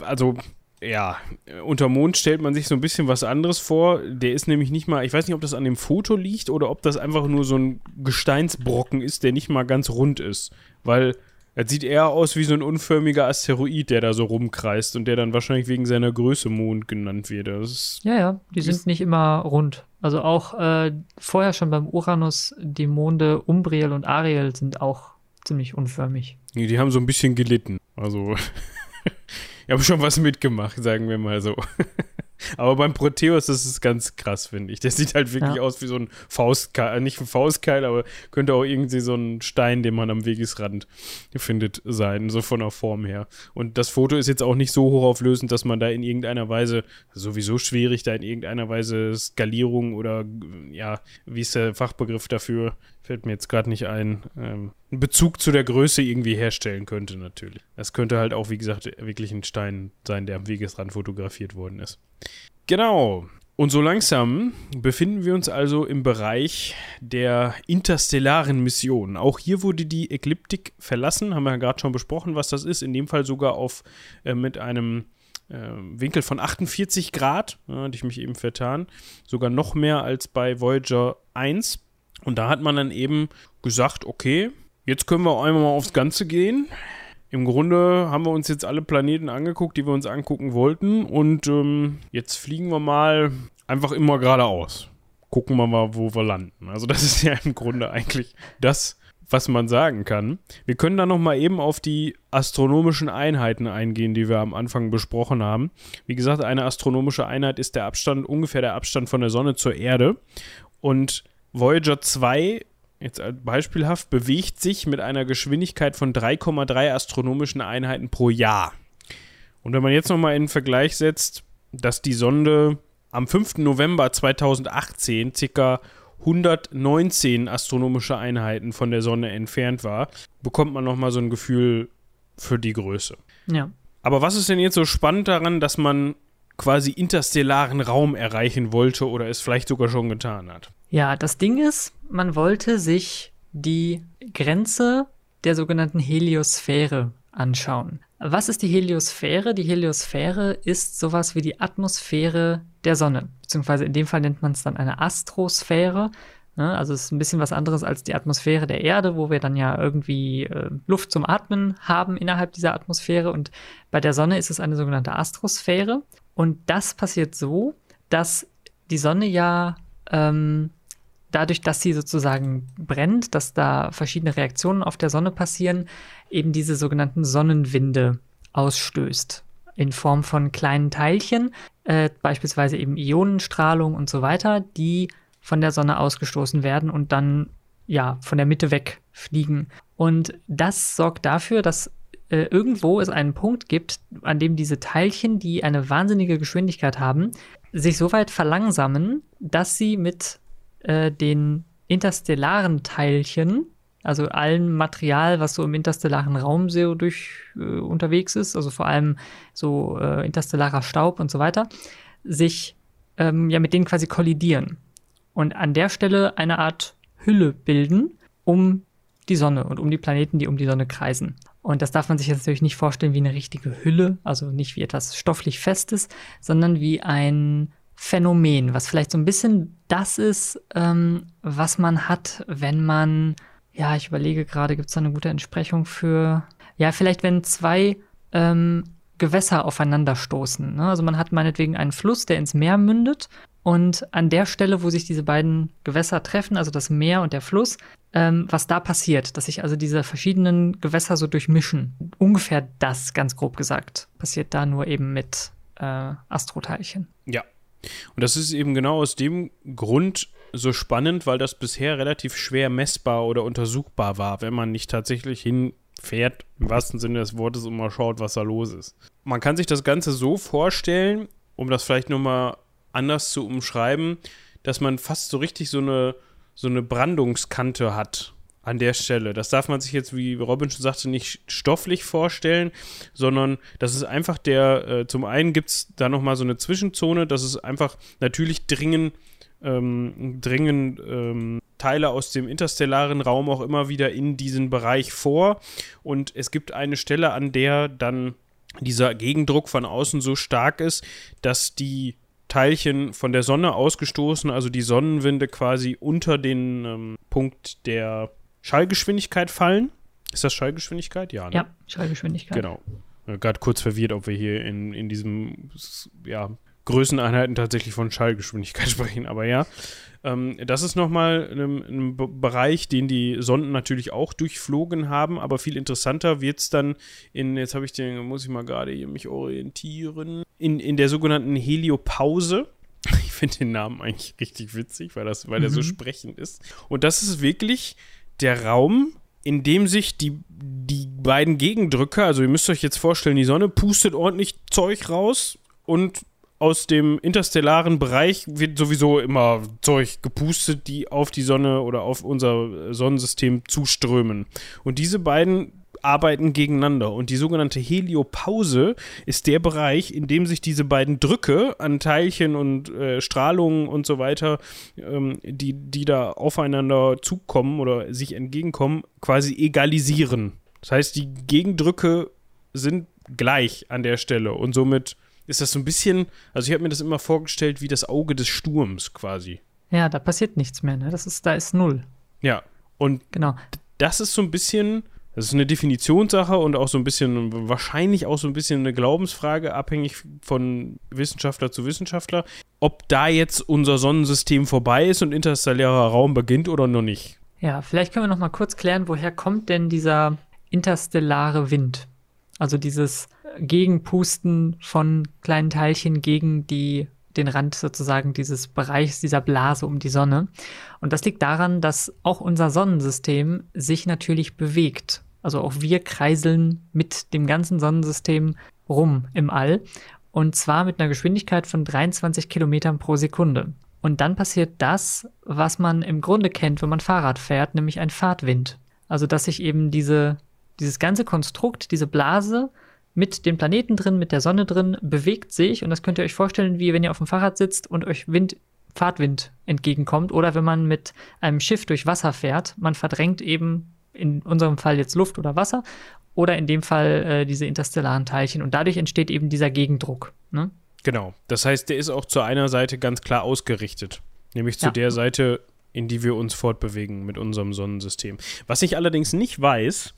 Also, ja, unter Mond stellt man sich so ein bisschen was anderes vor. Der ist nämlich nicht mal, ich weiß nicht, ob das an dem Foto liegt oder ob das einfach nur so ein Gesteinsbrocken ist, der nicht mal ganz rund ist. Weil er sieht eher aus wie so ein unförmiger Asteroid, der da so rumkreist und der dann wahrscheinlich wegen seiner Größe Mond genannt wird. Das ist, ja, ja, die sind nicht immer rund. Also auch äh, vorher schon beim Uranus, die Monde Umbriel und Ariel sind auch ziemlich unförmig. Die, die haben so ein bisschen gelitten. Also, die haben schon was mitgemacht, sagen wir mal so. Aber beim Proteus, das ist ganz krass, finde ich. Der sieht halt wirklich ja. aus wie so ein Faustkeil, nicht ein Faustkeil, aber könnte auch irgendwie so ein Stein, den man am Wegesrand findet, sein, so von der Form her. Und das Foto ist jetzt auch nicht so hochauflösend, dass man da in irgendeiner Weise, sowieso schwierig, da in irgendeiner Weise Skalierung oder, ja, wie ist der Fachbegriff dafür, fällt mir jetzt gerade nicht ein, ähm, einen Bezug zu der Größe irgendwie herstellen könnte natürlich. Das könnte halt auch, wie gesagt, wirklich ein Stein sein, der am Wegesrand fotografiert worden ist. Genau. Und so langsam befinden wir uns also im Bereich der interstellaren Missionen. Auch hier wurde die Ekliptik verlassen, haben wir ja gerade schon besprochen, was das ist. In dem Fall sogar auf äh, mit einem äh, Winkel von achtundvierzig Grad, ja, hatte ich mich eben vertan, sogar noch mehr als bei Voyager eins. Und da hat man dann eben gesagt, okay, jetzt können wir einmal aufs Ganze gehen. Im Grunde haben wir uns jetzt alle Planeten angeguckt, die wir uns angucken wollten. Und ähm, jetzt fliegen wir mal einfach immer geradeaus. Gucken wir mal, wo wir landen. Also das ist ja im Grunde eigentlich das, was man sagen kann. Wir können dann nochmal eben auf die astronomischen Einheiten eingehen, die wir am Anfang besprochen haben. Wie gesagt, eine astronomische Einheit ist der Abstand, ungefähr der Abstand von der Sonne zur Erde. Und Voyager zwei, jetzt beispielhaft, bewegt sich mit einer Geschwindigkeit von drei Komma drei astronomischen Einheiten pro Jahr. Und wenn man jetzt nochmal in den Vergleich setzt, dass die Sonde am fünften November zweitausendachtzehn ca. hundertneunzehn astronomische Einheiten von der Sonne entfernt war, bekommt man nochmal so ein Gefühl für die Größe. Ja. Aber was ist denn jetzt so spannend daran, dass man quasi interstellaren Raum erreichen wollte oder es vielleicht sogar schon getan hat? Ja, das Ding ist, man wollte sich die Grenze der sogenannten Heliosphäre anschauen. Was ist die Heliosphäre? Die Heliosphäre ist sowas wie die Atmosphäre der Sonne, beziehungsweise in dem Fall nennt man es dann eine Astrosphäre. Ne? Also es ist ein bisschen was anderes als die Atmosphäre der Erde, wo wir dann ja irgendwie äh, Luft zum Atmen haben innerhalb dieser Atmosphäre. Und bei der Sonne ist es eine sogenannte Astrosphäre. Und das passiert so, dass die Sonne ja ähm, dadurch, dass sie sozusagen brennt, dass da verschiedene Reaktionen auf der Sonne passieren, eben diese sogenannten Sonnenwinde ausstößt in Form von kleinen Teilchen, äh, beispielsweise eben Ionenstrahlung und so weiter, die von der Sonne ausgestoßen werden und dann ja von der Mitte wegfliegen. Und das sorgt dafür, dass äh, irgendwo es einen Punkt gibt, an dem diese Teilchen, die eine wahnsinnige Geschwindigkeit haben, sich so weit verlangsamen, dass sie mit äh, den interstellaren Teilchen, also allem Material, was so im interstellaren Raum so durch äh, unterwegs ist, also vor allem so äh, interstellarer Staub und so weiter, sich ähm, ja mit denen quasi kollidieren und an der Stelle eine Art Hülle bilden um die Sonne und um die Planeten, die um die Sonne kreisen. Und das darf man sich jetzt natürlich nicht vorstellen wie eine richtige Hülle, also nicht wie etwas stofflich Festes, sondern wie ein Phänomen, was vielleicht so ein bisschen das ist, ähm, was man hat, wenn man, ja, ich überlege gerade, gibt es da eine gute Entsprechung für, ja, vielleicht wenn zwei ähm, Gewässer aufeinanderstoßen, ne? Also man hat meinetwegen einen Fluss, der ins Meer mündet und an der Stelle, wo sich diese beiden Gewässer treffen, also das Meer und der Fluss, ähm, was da passiert, dass sich also diese verschiedenen Gewässer so durchmischen. Ungefähr das, ganz grob gesagt, passiert da nur eben mit äh, Astroteilchen. Ja, und das ist eben genau aus dem Grund so spannend, weil das bisher relativ schwer messbar oder untersuchbar war, wenn man nicht tatsächlich hinfährt, im wahrsten Sinne des Wortes, und mal schaut, was da los ist. Man kann sich das Ganze so vorstellen, um das vielleicht nochmal anders zu umschreiben, dass man fast so richtig so eine, so eine Brandungskante hat an der Stelle. Das darf man sich jetzt, wie Robin schon sagte, nicht stofflich vorstellen, sondern das ist einfach der, äh, zum einen gibt es da nochmal so eine Zwischenzone, das ist einfach natürlich dringend Ähm, dringen ähm, Teile aus dem interstellaren Raum auch immer wieder in diesen Bereich vor und es gibt eine Stelle, an der dann dieser Gegendruck von außen so stark ist, dass die Teilchen von der Sonne ausgestoßen, also die Sonnenwinde quasi unter den ähm, Punkt der Schallgeschwindigkeit fallen. Ist das Schallgeschwindigkeit? Ja, ne? Ja, Schallgeschwindigkeit. Genau. Gerade kurz verwirrt, ob wir hier in, in diesem, ja, Größeneinheiten tatsächlich von Schallgeschwindigkeit sprechen, aber ja. Ähm, das ist nochmal ein, ein B- Bereich, den die Sonden natürlich auch durchflogen haben, aber viel interessanter wird es dann in, jetzt habe ich den, muss ich mal gerade hier mich orientieren, in, in der sogenannten Heliopause. Ich finde den Namen eigentlich richtig witzig, weil, das, weil mhm. er so sprechend ist. Und das ist wirklich der Raum, in dem sich die, die beiden Gegendrücke, also ihr müsst euch jetzt vorstellen, die Sonne pustet ordentlich Zeug raus und aus dem interstellaren Bereich wird sowieso immer Zeug gepustet, die auf die Sonne oder auf unser Sonnensystem zuströmen. Und diese beiden arbeiten gegeneinander. Und die sogenannte Heliopause ist der Bereich, in dem sich diese beiden Drücke an Teilchen und äh, Strahlungen und so weiter, ähm, die, die da aufeinander zukommen oder sich entgegenkommen, quasi egalisieren. Das heißt, die Gegendrücke sind gleich an der Stelle und somit ist das so ein bisschen, also ich habe mir das immer vorgestellt wie das Auge des Sturms quasi. Ja, da passiert nichts mehr, ne? Das ist, da ist null. Ja, und genau. Das ist so ein bisschen, das ist eine Definitionssache und auch so ein bisschen, wahrscheinlich auch so ein bisschen eine Glaubensfrage, abhängig von Wissenschaftler zu Wissenschaftler, ob da jetzt unser Sonnensystem vorbei ist und interstellarer Raum beginnt oder noch nicht. Ja, vielleicht können wir noch mal kurz klären, woher kommt denn dieser interstellare Wind? Also dieses Gegenpusten von kleinen Teilchen gegen die, den Rand sozusagen dieses Bereichs, dieser Blase um die Sonne. Und das liegt daran, dass auch unser Sonnensystem sich natürlich bewegt. Also auch wir kreiseln mit dem ganzen Sonnensystem rum im All. Und zwar mit einer Geschwindigkeit von dreiundzwanzig Kilometern pro Sekunde. Und dann passiert das, was man im Grunde kennt, wenn man Fahrrad fährt, nämlich ein Fahrtwind. Also dass sich eben diese, dieses ganze Konstrukt, diese Blase, mit den Planeten drin, mit der Sonne drin, bewegt sich. Und das könnt ihr euch vorstellen, wie wenn ihr auf dem Fahrrad sitzt und euch Wind, Fahrtwind entgegenkommt. Oder wenn man mit einem Schiff durch Wasser fährt. Man verdrängt eben, in unserem Fall jetzt Luft oder Wasser, oder in dem Fall äh, diese interstellaren Teilchen. Und dadurch entsteht eben dieser Gegendruck. Ne? Genau. Das heißt, der ist auch zu einer Seite ganz klar ausgerichtet. Nämlich zu ja. der Seite, in die wir uns fortbewegen mit unserem Sonnensystem. Was ich allerdings nicht weiß,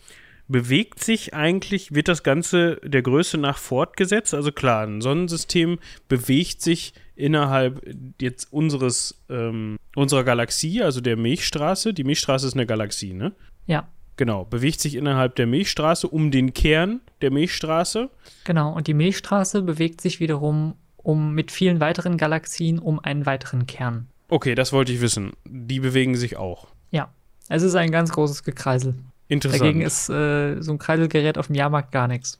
bewegt sich eigentlich, wird das Ganze der Größe nach fortgesetzt? Also klar, ein Sonnensystem bewegt sich innerhalb jetzt unseres, ähm, unserer Galaxie, also der Milchstraße. Die Milchstraße ist eine Galaxie, ne? Ja. Genau, bewegt sich innerhalb der Milchstraße um den Kern der Milchstraße. Genau, und die Milchstraße bewegt sich wiederum um mit vielen weiteren Galaxien um einen weiteren Kern. Okay, das wollte ich wissen. Die bewegen sich auch. Ja, es ist ein ganz großes Gekreisel. Interessant. Dagegen ist äh, so ein Kreiselgerät auf dem Jahrmarkt gar nichts.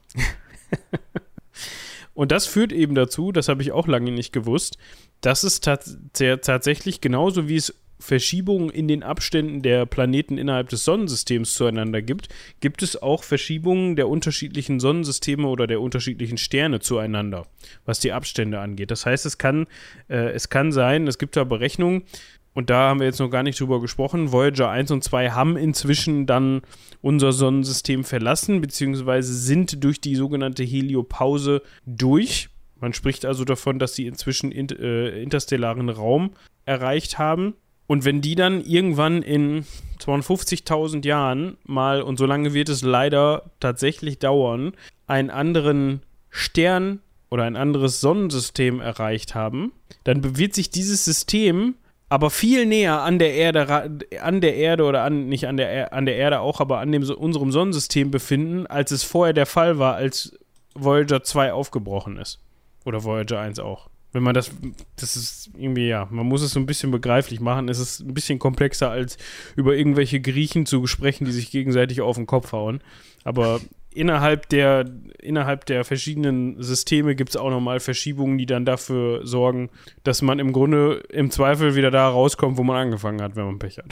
Und das führt eben dazu, das habe ich auch lange nicht gewusst, dass es tats- t- tatsächlich genauso wie es Verschiebungen in den Abständen der Planeten innerhalb des Sonnensystems zueinander gibt, gibt es auch Verschiebungen der unterschiedlichen Sonnensysteme oder der unterschiedlichen Sterne zueinander, was die Abstände angeht. Das heißt, es kann, äh, es kann sein, es gibt da Berechnungen, und da haben wir jetzt noch gar nicht drüber gesprochen, Voyager eins und zwei haben inzwischen dann unser Sonnensystem verlassen, beziehungsweise sind durch die sogenannte Heliopause durch. Man spricht also davon, dass sie inzwischen in, äh, interstellaren Raum erreicht haben. Und wenn die dann irgendwann in zweihundertfünfzigtausend Jahren mal, und so lange wird es leider tatsächlich dauern, einen anderen Stern oder ein anderes Sonnensystem erreicht haben, dann wird sich dieses System aber viel näher an der Erde, an der Erde oder an, nicht an der, an der Erde auch, aber an dem, unserem Sonnensystem befinden, als es vorher der Fall war, als Voyager zwei aufgebrochen ist. Oder Voyager eins auch. Wenn man das, das ist irgendwie, ja, man muss es so ein bisschen begreiflich machen. Es ist ein bisschen komplexer, als über irgendwelche Griechen zu sprechen, die sich gegenseitig auf den Kopf hauen. Aber innerhalb der, innerhalb der verschiedenen Systeme gibt es auch nochmal Verschiebungen, die dann dafür sorgen, dass man im Grunde im Zweifel wieder da rauskommt, wo man angefangen hat, wenn man Pech hat.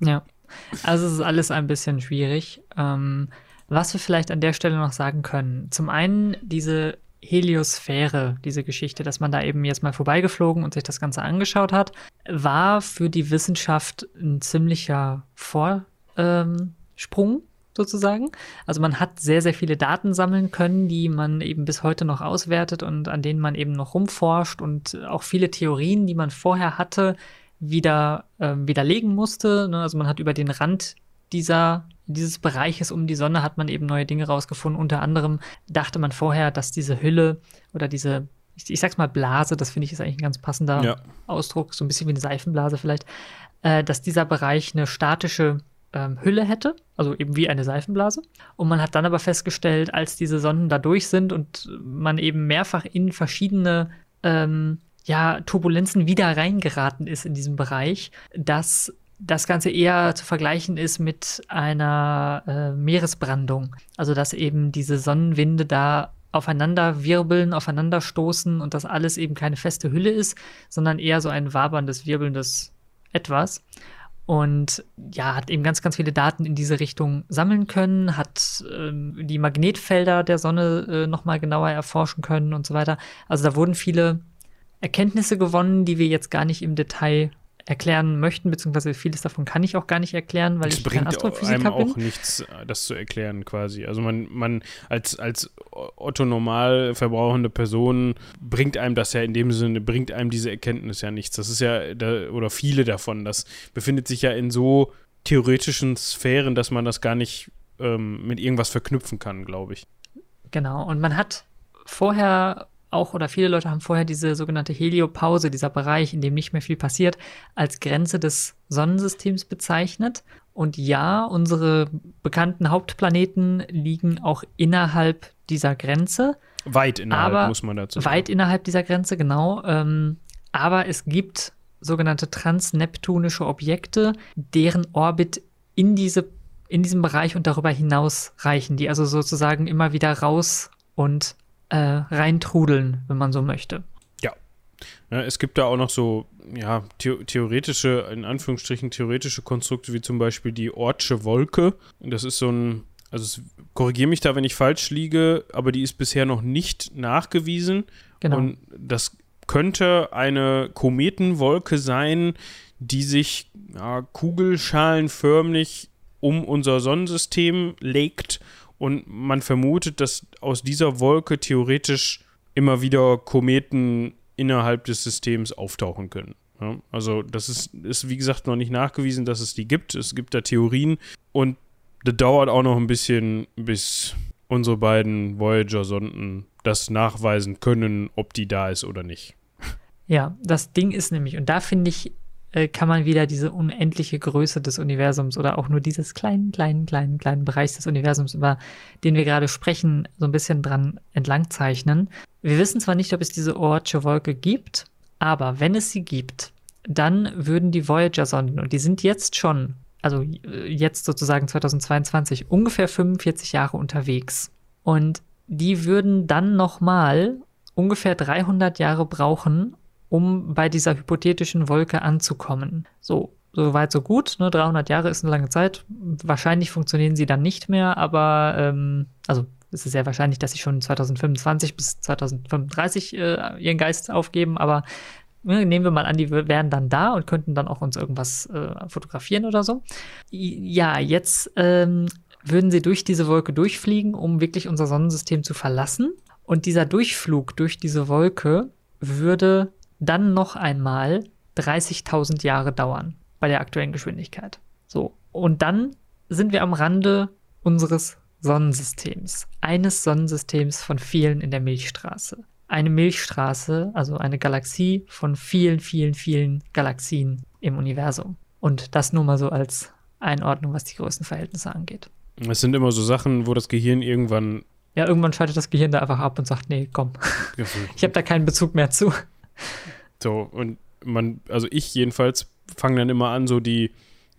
Ja, also es ist alles ein bisschen schwierig. Ähm, was wir vielleicht an der Stelle noch sagen können, zum einen diese Heliosphäre, diese Geschichte, dass man da eben jetzt mal vorbeigeflogen und sich das Ganze angeschaut hat, war für die Wissenschaft ein ziemlicher Vorsprung sozusagen. Also man hat sehr, sehr viele Daten sammeln können, die man eben bis heute noch auswertet und an denen man eben noch rumforscht und auch viele Theorien, die man vorher hatte, wieder äh, widerlegen musste. Also man hat über den Rand dieser dieses Bereiches um die Sonne hat man eben neue Dinge rausgefunden. Unter anderem dachte man vorher, dass diese Hülle oder diese, ich, ich sag's mal Blase, das finde ich ist eigentlich ein ganz passender ja. Ausdruck, so ein bisschen wie eine Seifenblase vielleicht, äh, dass dieser Bereich eine statische ähm, Hülle hätte, also eben wie eine Seifenblase. Und man hat dann aber festgestellt, als diese Sonden da durch sind und man eben mehrfach in verschiedene ähm, ja, Turbulenzen wieder reingeraten ist in diesem Bereich, dass das Ganze eher zu vergleichen ist mit einer äh, Meeresbrandung. Also dass eben diese Sonnenwinde da aufeinander wirbeln, aufeinander stoßen und dass alles eben keine feste Hülle ist, sondern eher so ein waberndes, wirbelndes Etwas. Und ja, hat eben ganz, ganz viele Daten in diese Richtung sammeln können, hat ähm, die Magnetfelder der Sonne äh, nochmal genauer erforschen können und so weiter. Also da wurden viele Erkenntnisse gewonnen, die wir jetzt gar nicht im Detail erklären möchten, beziehungsweise vieles davon kann ich auch gar nicht erklären, weil das ich kein Astrophysiker bin. Es bringt einem auch nichts, das zu erklären quasi. Also man, man als, als Otto normal verbrauchende Person bringt einem das ja in dem Sinne, bringt einem diese Erkenntnis ja nichts. Das ist ja, da, oder viele davon, das befindet sich ja in so theoretischen Sphären, dass man das gar nicht ähm, mit irgendwas verknüpfen kann, glaube ich. Genau, und man hat vorher auch, oder viele Leute haben vorher diese sogenannte Heliopause, dieser Bereich, in dem nicht mehr viel passiert, als Grenze des Sonnensystems bezeichnet. Und ja, unsere bekannten Hauptplaneten liegen auch innerhalb dieser Grenze. Weit innerhalb, aber muss man dazu sagen. Weit innerhalb dieser Grenze, genau. Ähm, aber es gibt sogenannte transneptunische Objekte, deren Orbit in, diese, in diesem Bereich und darüber hinaus reichen, die also sozusagen immer wieder raus und Äh, reintrudeln, wenn man so möchte. Ja. ja. Es gibt da auch noch so, ja, the- theoretische, in Anführungsstrichen theoretische Konstrukte, wie zum Beispiel die Oortsche Wolke. Das ist so ein, also korrigiere mich da, wenn ich falsch liege, aber die ist bisher noch nicht nachgewiesen. Genau. Und das könnte eine Kometenwolke sein, die sich ja, kugelschalenförmig um unser Sonnensystem legt. Und man vermutet, dass aus dieser Wolke theoretisch immer wieder Kometen innerhalb des Systems auftauchen können. Ja, also das ist, ist, wie gesagt, noch nicht nachgewiesen, dass es die gibt. Es gibt da Theorien. Und das dauert auch noch ein bisschen, bis unsere beiden Voyager-Sonden das nachweisen können, ob die da ist oder nicht. Ja, das Ding ist nämlich, und da finde ich, kann man wieder diese unendliche Größe des Universums oder auch nur dieses kleinen, kleinen, kleinen, kleinen Bereich des Universums, über den wir gerade sprechen, so ein bisschen dran entlang zeichnen. Wir wissen zwar nicht, ob es diese Oortsche Wolke gibt, aber wenn es sie gibt, dann würden die Voyager-Sonden, und die sind jetzt schon also jetzt sozusagen zweitausendzweiundzwanzig, ungefähr fünfundvierzig Jahre unterwegs. Und die würden dann nochmal ungefähr dreihundert Jahre brauchen, um bei dieser hypothetischen Wolke anzukommen. So, so weit, so gut. Ne? dreihundert Jahre ist eine lange Zeit. Wahrscheinlich funktionieren sie dann nicht mehr, aber ähm, also es ist sehr wahrscheinlich, dass sie schon zweitausendfünfundzwanzig bis zweitausendfünfunddreißig äh, ihren Geist aufgeben, aber nehmen wir mal an, die wären dann da und könnten dann auch uns irgendwas äh, fotografieren oder so. Ja, jetzt ähm, würden sie durch diese Wolke durchfliegen, um wirklich unser Sonnensystem zu verlassen. Und dieser Durchflug durch diese Wolke würde dann noch einmal dreißigtausend Jahre dauern bei der aktuellen Geschwindigkeit. So, und dann sind wir am Rande unseres Sonnensystems. Eines Sonnensystems von vielen in der Milchstraße. Eine Milchstraße, also eine Galaxie von vielen, vielen, vielen Galaxien im Universum. Und das nur mal so als Einordnung, was die Größenverhältnisse angeht. Es sind immer so Sachen, wo das Gehirn irgendwann... Ja, irgendwann schaltet das Gehirn da einfach ab und sagt, nee, komm, ich habe da keinen Bezug mehr zu. So, und man, also ich jedenfalls, fange dann immer an, so die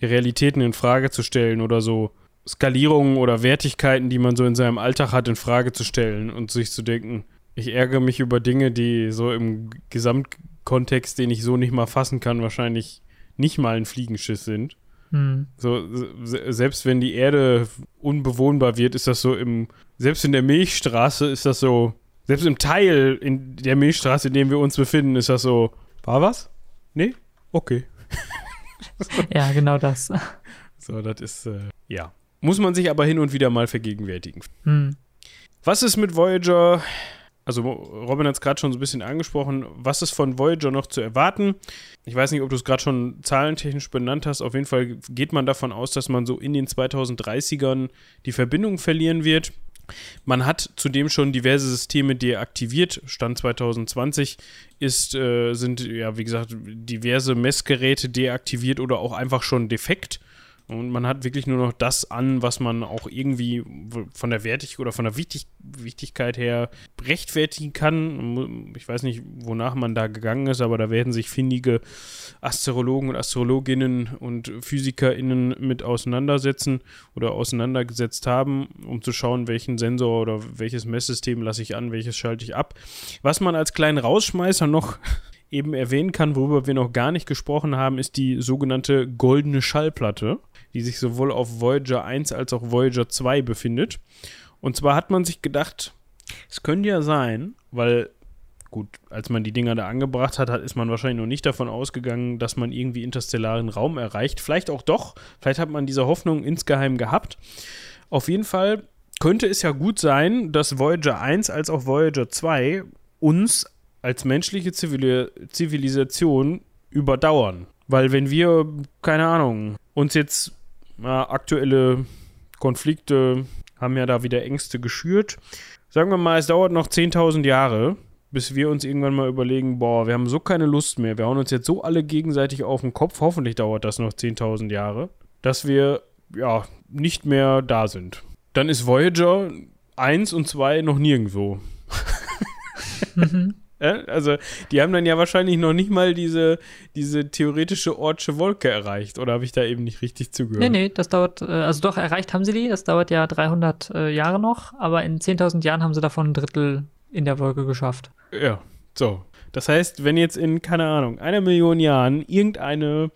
Realitäten in Frage zu stellen oder so Skalierungen oder Wertigkeiten, die man so in seinem Alltag hat, in Frage zu stellen und sich zu denken... Ich ärgere mich über Dinge, die so im Gesamtkontext, den ich so nicht mal fassen kann, wahrscheinlich nicht mal ein Fliegenschiss sind. Hm. So, se- selbst wenn die Erde unbewohnbar wird, ist das so im, selbst in der Milchstraße ist das so, selbst im Teil in der Milchstraße, in dem wir uns befinden, ist das so, war was? Nee? Okay. Ja, genau das. So, das ist, äh, ja. Muss man sich aber hin und wieder mal vergegenwärtigen. Hm. Was ist mit Voyager... Also Robin hat es gerade schon so ein bisschen angesprochen, was ist von Voyager noch zu erwarten? Ich weiß nicht, ob du es gerade schon zahlentechnisch benannt hast. Auf jeden Fall geht man davon aus, dass man so in den zweitausenddreißigern die Verbindung verlieren wird. Man hat zudem schon diverse Systeme deaktiviert. Stand zweitausendzwanzig ist, äh, sind, ja, wie gesagt, diverse Messgeräte deaktiviert oder auch einfach schon defekt. Und man hat wirklich nur noch das an, was man auch irgendwie von der Wertig- oder von der Wichtig- Wichtigkeit her rechtfertigen kann. Ich weiß nicht, wonach man da gegangen ist, aber da werden sich findige Astrologen und Astrologinnen und PhysikerInnen mit auseinandersetzen oder auseinandergesetzt haben, um zu schauen, welchen Sensor oder welches Messsystem lasse ich an, welches schalte ich ab. Was man als kleinen Rausschmeißer noch eben erwähnen kann, worüber wir noch gar nicht gesprochen haben, ist die sogenannte Goldene Schallplatte, die sich sowohl auf Voyager eins als auch Voyager zwei befindet. Und zwar hat man sich gedacht, es könnte ja sein, weil, gut, als man die Dinger da angebracht hat, ist man wahrscheinlich noch nicht davon ausgegangen, dass man irgendwie interstellaren Raum erreicht. Vielleicht auch doch, vielleicht hat man diese Hoffnung insgeheim gehabt. Auf jeden Fall könnte es ja gut sein, dass Voyager eins als auch Voyager zwei uns als menschliche Zivil- Zivilisation überdauern. Weil wenn wir, keine Ahnung, uns jetzt na, aktuelle Konflikte haben ja da wieder Ängste geschürt. Sagen wir mal, es dauert noch zehntausend Jahre, bis wir uns irgendwann mal überlegen, boah, wir haben so keine Lust mehr, wir hauen uns jetzt so alle gegenseitig auf den Kopf, hoffentlich dauert das noch zehntausend Jahre, dass wir, ja, nicht mehr da sind. Dann ist Voyager eins und zwei noch nirgendwo. Mhm. Also, die haben dann ja wahrscheinlich noch nicht mal diese, diese theoretische Oortsche Wolke erreicht. Oder habe ich da eben nicht richtig zugehört? Nee, nee, das dauert, also doch, erreicht haben sie die. Das dauert ja dreihundert Jahre noch. Aber in zehntausend Jahren haben sie davon ein Drittel in der Wolke geschafft. Ja, so. Das heißt, wenn jetzt in, keine Ahnung, einer Million Jahren irgendeine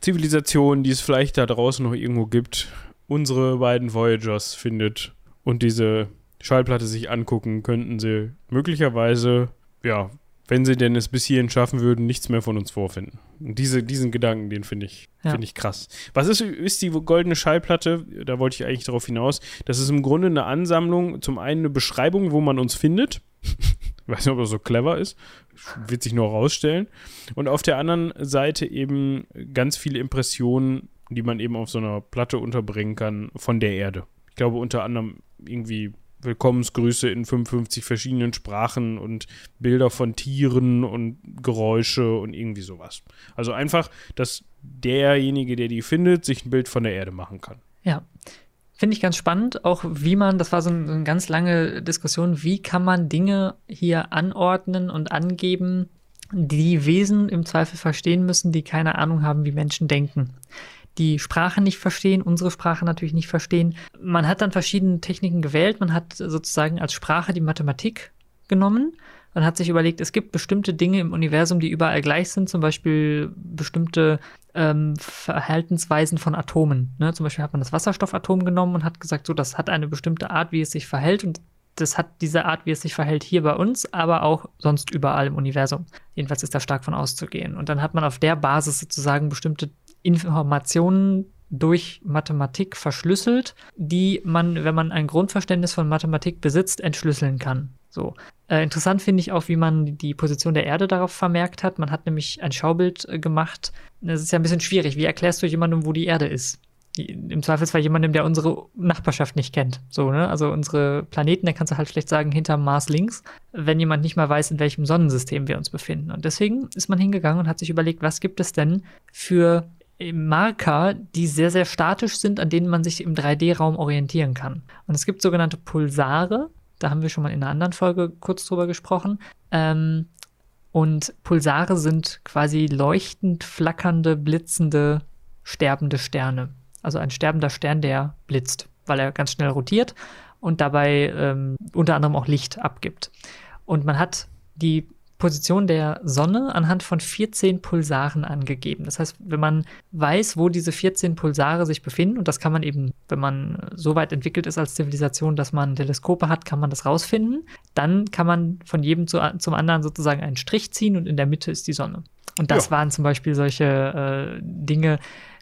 Zivilisation, die es vielleicht da draußen noch irgendwo gibt, unsere beiden Voyagers findet und diese Schallplatte sich angucken, könnten sie möglicherweise... Ja, wenn sie denn es bis hierhin schaffen würden, nichts mehr von uns vorfinden. Und diese, diesen Gedanken, den finde ich, ja. find ich krass. Was ist, ist die Goldene Schallplatte? Da wollte ich eigentlich darauf hinaus. Das ist im Grunde eine Ansammlung, zum einen eine Beschreibung, wo man uns findet. Ich weiß nicht, ob das so clever ist. Wird sich nur rausstellen. Und auf der anderen Seite eben ganz viele Impressionen, die man eben auf so einer Platte unterbringen kann von der Erde. Ich glaube unter anderem irgendwie... Willkommensgrüße in fünfundfünfzig verschiedenen Sprachen und Bilder von Tieren und Geräusche und irgendwie sowas. Also einfach, dass derjenige, der die findet, sich ein Bild von der Erde machen kann. Ja, finde ich ganz spannend, auch wie man, das war so eine ganz lange Diskussion, wie kann man Dinge hier anordnen und angeben, die Wesen im Zweifel verstehen müssen, die keine Ahnung haben, wie Menschen denken. die Sprache nicht verstehen, unsere Sprache natürlich nicht verstehen. Man hat dann verschiedene Techniken gewählt. Man hat sozusagen als Sprache die Mathematik genommen. Man hat sich überlegt, es gibt bestimmte Dinge im Universum, die überall gleich sind, zum Beispiel bestimmte ähm, Verhaltensweisen von Atomen. Ne? Zum Beispiel hat man das Wasserstoffatom genommen und hat gesagt, so, das hat eine bestimmte Art, wie es sich verhält, und das hat diese Art, wie es sich verhält, hier bei uns, aber auch sonst überall im Universum. Jedenfalls ist da stark von auszugehen. Und dann hat man auf der Basis sozusagen bestimmte Informationen durch Mathematik verschlüsselt, die man, wenn man ein Grundverständnis von Mathematik besitzt, entschlüsseln kann. So. Äh, interessant finde ich auch, wie man die Position der Erde darauf vermerkt hat. Man hat nämlich ein Schaubild äh, gemacht. Das ist ja ein bisschen schwierig. Wie erklärst du jemandem, wo die Erde ist? Die, Im Zweifelsfall jemandem, der unsere Nachbarschaft nicht kennt. So, ne? Also unsere Planeten, da kannst du halt schlecht sagen, hinterm Mars links, wenn jemand nicht mal weiß, in welchem Sonnensystem wir uns befinden. Und deswegen ist man hingegangen und hat sich überlegt, was gibt es denn für Marker, die sehr, sehr statisch sind, an denen man sich im drei D Raum orientieren kann. Und es gibt sogenannte Pulsare. Da haben wir schon mal in einer anderen Folge kurz drüber gesprochen. Ähm, und Pulsare sind quasi leuchtend, flackernde, blitzende, sterbende Sterne. Also ein sterbender Stern, der blitzt, weil er ganz schnell rotiert und dabei ähm, unter anderem auch Licht abgibt. Und man hat die Position der Sonne anhand von vierzehn Pulsaren angegeben. Das heißt, wenn man weiß, wo diese vierzehn Pulsare sich befinden, und das kann man eben, wenn man so weit entwickelt ist als Zivilisation, dass man Teleskope hat, kann man das rausfinden. Dann kann man von jedem zu, zum anderen sozusagen einen Strich ziehen, und in der Mitte ist die Sonne. Und das ja. waren zum Beispiel solche äh, Dinge,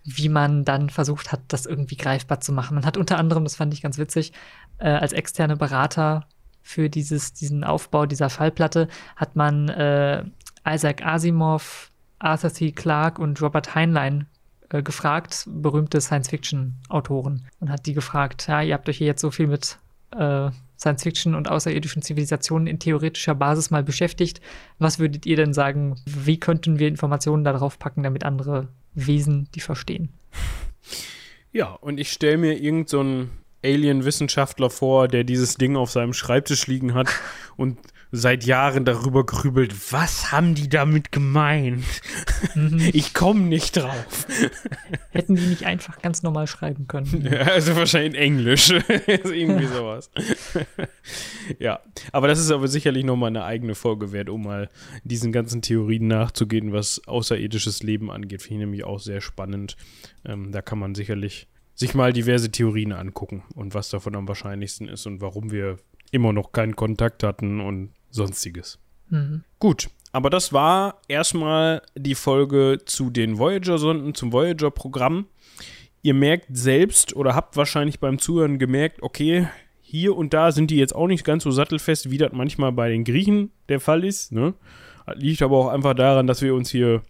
wie man dann versucht hat, das irgendwie greifbar zu machen. Man hat unter anderem, das fand ich ganz witzig, äh, als externe Berater für dieses, diesen Aufbau dieser Schallplatte hat man äh, Isaac Asimov, Arthur C. Clarke und Robert Heinlein äh, gefragt, berühmte Science-Fiction-Autoren, und hat die gefragt, ja, ihr habt euch hier jetzt so viel mit äh, Science-Fiction und außerirdischen Zivilisationen in theoretischer Basis mal beschäftigt. Was würdet ihr denn sagen, wie könnten wir Informationen da drauf packen, damit andere Wesen die verstehen? Ja, und ich stelle mir irgend so ein Alien-Wissenschaftler vor, der dieses Ding auf seinem Schreibtisch liegen hat und seit Jahren darüber grübelt, was haben die damit gemeint? Mhm. Ich komme nicht drauf. Hätten die nicht einfach ganz normal schreiben können? Ja, also wahrscheinlich Englisch. Irgendwie sowas. Ja, aber das ist aber sicherlich nochmal eine eigene Folge wert, um mal diesen ganzen Theorien nachzugehen, was außerirdisches Leben angeht. Finde ich nämlich auch sehr spannend. Ähm, da kann man sicherlich sich mal diverse Theorien angucken und was davon am wahrscheinlichsten ist und warum wir immer noch keinen Kontakt hatten und Sonstiges. Mhm. Gut, aber das war erstmal die Folge zu den Voyager-Sonden, zum Voyager-Programm. Ihr merkt selbst oder habt wahrscheinlich beim Zuhören gemerkt, okay, hier und da sind die jetzt auch nicht ganz so sattelfest, wie das manchmal bei den Griechen der Fall ist, ne? Liegt aber auch einfach daran, dass wir uns hier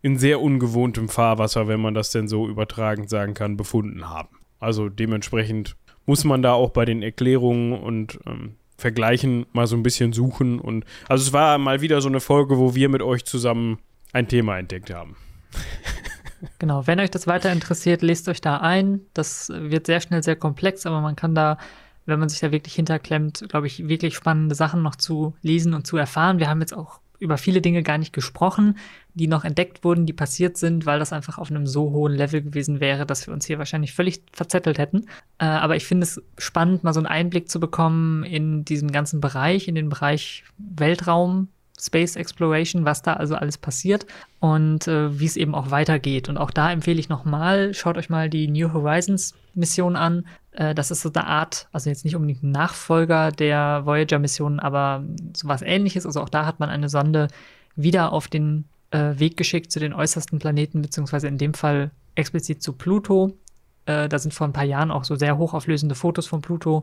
in sehr ungewohntem Fahrwasser, wenn man das denn so übertragend sagen kann, befunden haben. Also dementsprechend muss man da auch bei den Erklärungen und ähm, Vergleichen mal so ein bisschen suchen. Und also es war mal wieder so eine Folge, wo wir mit euch zusammen ein Thema entdeckt haben. Genau, wenn euch das weiter interessiert, lest euch da ein. Das wird sehr schnell sehr komplex, aber man kann da, wenn man sich da wirklich hinterklemmt, glaube ich, wirklich spannende Sachen noch zu lesen und zu erfahren. Wir haben jetzt auch über viele Dinge gar nicht gesprochen, die noch entdeckt wurden, die passiert sind, weil das einfach auf einem so hohen Level gewesen wäre, dass wir uns hier wahrscheinlich völlig verzettelt hätten. Äh, aber ich finde es spannend, mal so einen Einblick zu bekommen in diesen ganzen Bereich, in den Bereich Weltraum, Space Exploration, was da also alles passiert und äh, wie es eben auch weitergeht. Und auch da empfehle ich nochmal, schaut euch mal die New Horizons Mission an. Äh, das ist so eine Art, also jetzt nicht unbedingt ein Nachfolger der Voyager-Mission, aber sowas Ähnliches. Also auch da hat man eine Sonde wieder auf den äh, Weg geschickt zu den äußersten Planeten, beziehungsweise in dem Fall explizit zu Pluto. Äh, da sind vor ein paar Jahren auch so sehr hochauflösende Fotos von Pluto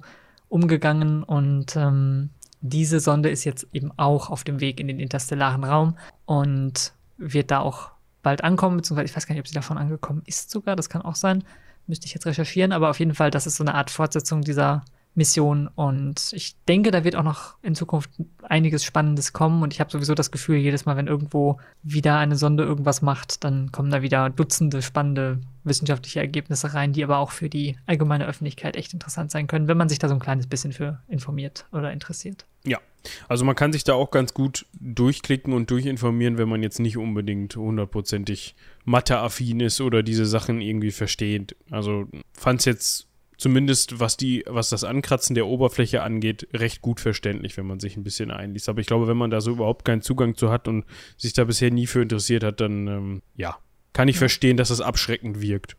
umgegangen und ähm, diese Sonde ist jetzt eben auch auf dem Weg in den interstellaren Raum und wird da auch bald ankommen, beziehungsweise ich weiß gar nicht, ob sie davon angekommen ist sogar, das kann auch sein, müsste ich jetzt recherchieren, aber auf jeden Fall, das ist so eine Art Fortsetzung dieser Mission und ich denke, da wird auch noch in Zukunft einiges Spannendes kommen und ich habe sowieso das Gefühl, jedes Mal, wenn irgendwo wieder eine Sonde irgendwas macht, dann kommen da wieder Dutzende spannende wissenschaftliche Ergebnisse rein, die aber auch für die allgemeine Öffentlichkeit echt interessant sein können, wenn man sich da so ein kleines bisschen für informiert oder interessiert. Ja, Also man kann sich da auch ganz gut durchklicken und durchinformieren, wenn man jetzt nicht unbedingt hundertprozentig matheaffin ist oder diese Sachen irgendwie versteht. Also fand es jetzt zumindest, was die, was das Ankratzen der Oberfläche angeht, recht gut verständlich, wenn man sich ein bisschen einliest. Aber ich glaube, wenn man da so überhaupt keinen Zugang zu hat und sich da bisher nie für interessiert hat, dann ähm, ja, kann ich verstehen, dass das abschreckend wirkt.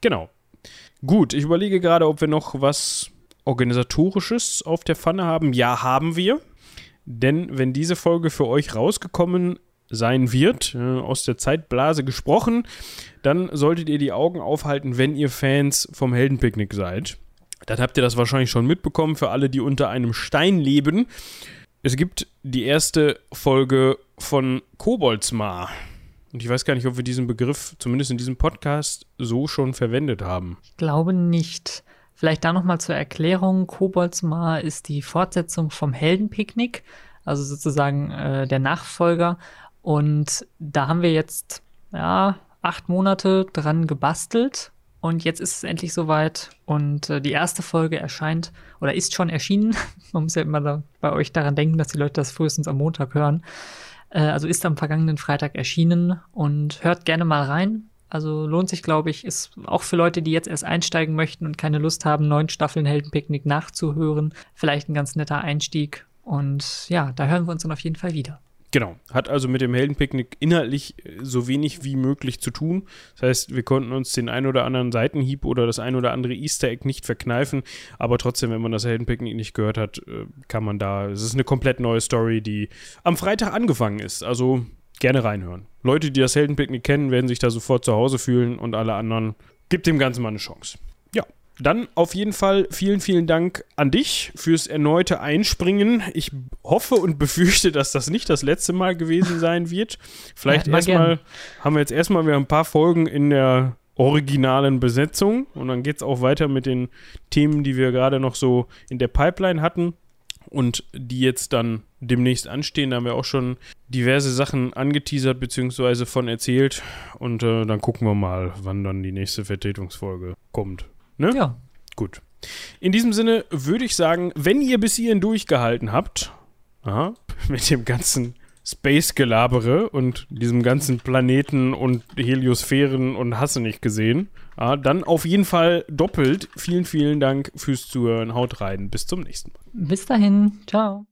Genau. Gut, ich überlege gerade, ob wir noch was Organisatorisches auf der Pfanne haben. Ja, haben wir. Denn wenn diese Folge für euch rausgekommen sein wird, äh, aus der Zeitblase gesprochen, dann solltet ihr die Augen aufhalten, wenn ihr Fans vom Heldenpicknick seid. Dann habt ihr das wahrscheinlich schon mitbekommen, für alle, die unter einem Stein leben. Es gibt die erste Folge von Koboldsmar. Und ich weiß gar nicht, ob wir diesen Begriff, zumindest in diesem Podcast, so schon verwendet haben. Ich glaube nicht. Vielleicht da nochmal zur Erklärung. Koboldsmar ist die Fortsetzung vom Heldenpicknick, also sozusagen äh, der Nachfolger. Und da haben wir jetzt ja, acht Monate dran gebastelt. Und jetzt ist es endlich soweit. Und äh, die erste Folge erscheint oder ist schon erschienen. Man muss ja immer da, bei euch daran denken, dass die Leute das frühestens am Montag hören. Äh, also ist am vergangenen Freitag erschienen. Und hört gerne mal rein. Also lohnt sich, glaube ich, ist auch für Leute, die jetzt erst einsteigen möchten und keine Lust haben, neun Staffeln Heldenpicknick nachzuhören. Vielleicht ein ganz netter Einstieg. Und ja, da hören wir uns dann auf jeden Fall wieder. Genau. Hat also mit dem Heldenpicknick inhaltlich so wenig wie möglich zu tun. Das heißt, wir konnten uns den ein oder anderen Seitenhieb oder das ein oder andere Easter Egg nicht verkneifen. Aber trotzdem, wenn man das Heldenpicknick nicht gehört hat, kann man da, es ist eine komplett neue Story, die am Freitag angefangen ist. Also gerne reinhören. Leute, die das Heldenpicknick kennen, werden sich da sofort zu Hause fühlen und alle anderen, gibt dem Ganzen mal eine Chance. Ja, dann auf jeden Fall vielen, vielen Dank an dich fürs erneute Einspringen. Ich hoffe und befürchte, dass das nicht das letzte Mal gewesen sein wird. Vielleicht ja, erstmal haben wir jetzt erstmal wieder ein paar Folgen in der originalen Besetzung und dann geht's auch weiter mit den Themen, die wir gerade noch so in der Pipeline hatten. Und die jetzt dann demnächst anstehen, da haben wir auch schon diverse Sachen angeteasert bzw. von erzählt. Und äh, dann gucken wir mal, wann dann die nächste Vertretungsfolge kommt. Ne? Ja. Gut. In diesem Sinne würde ich sagen, wenn ihr bis hierhin durchgehalten habt, aha, mit dem ganzen Space-Gelabere und diesem ganzen Planeten und Heliosphären und hast du nicht gesehen, ah, dann auf jeden Fall doppelt. Vielen, vielen Dank fürs Zuhören. Haut rein. Bis zum nächsten Mal. Bis dahin. Ciao.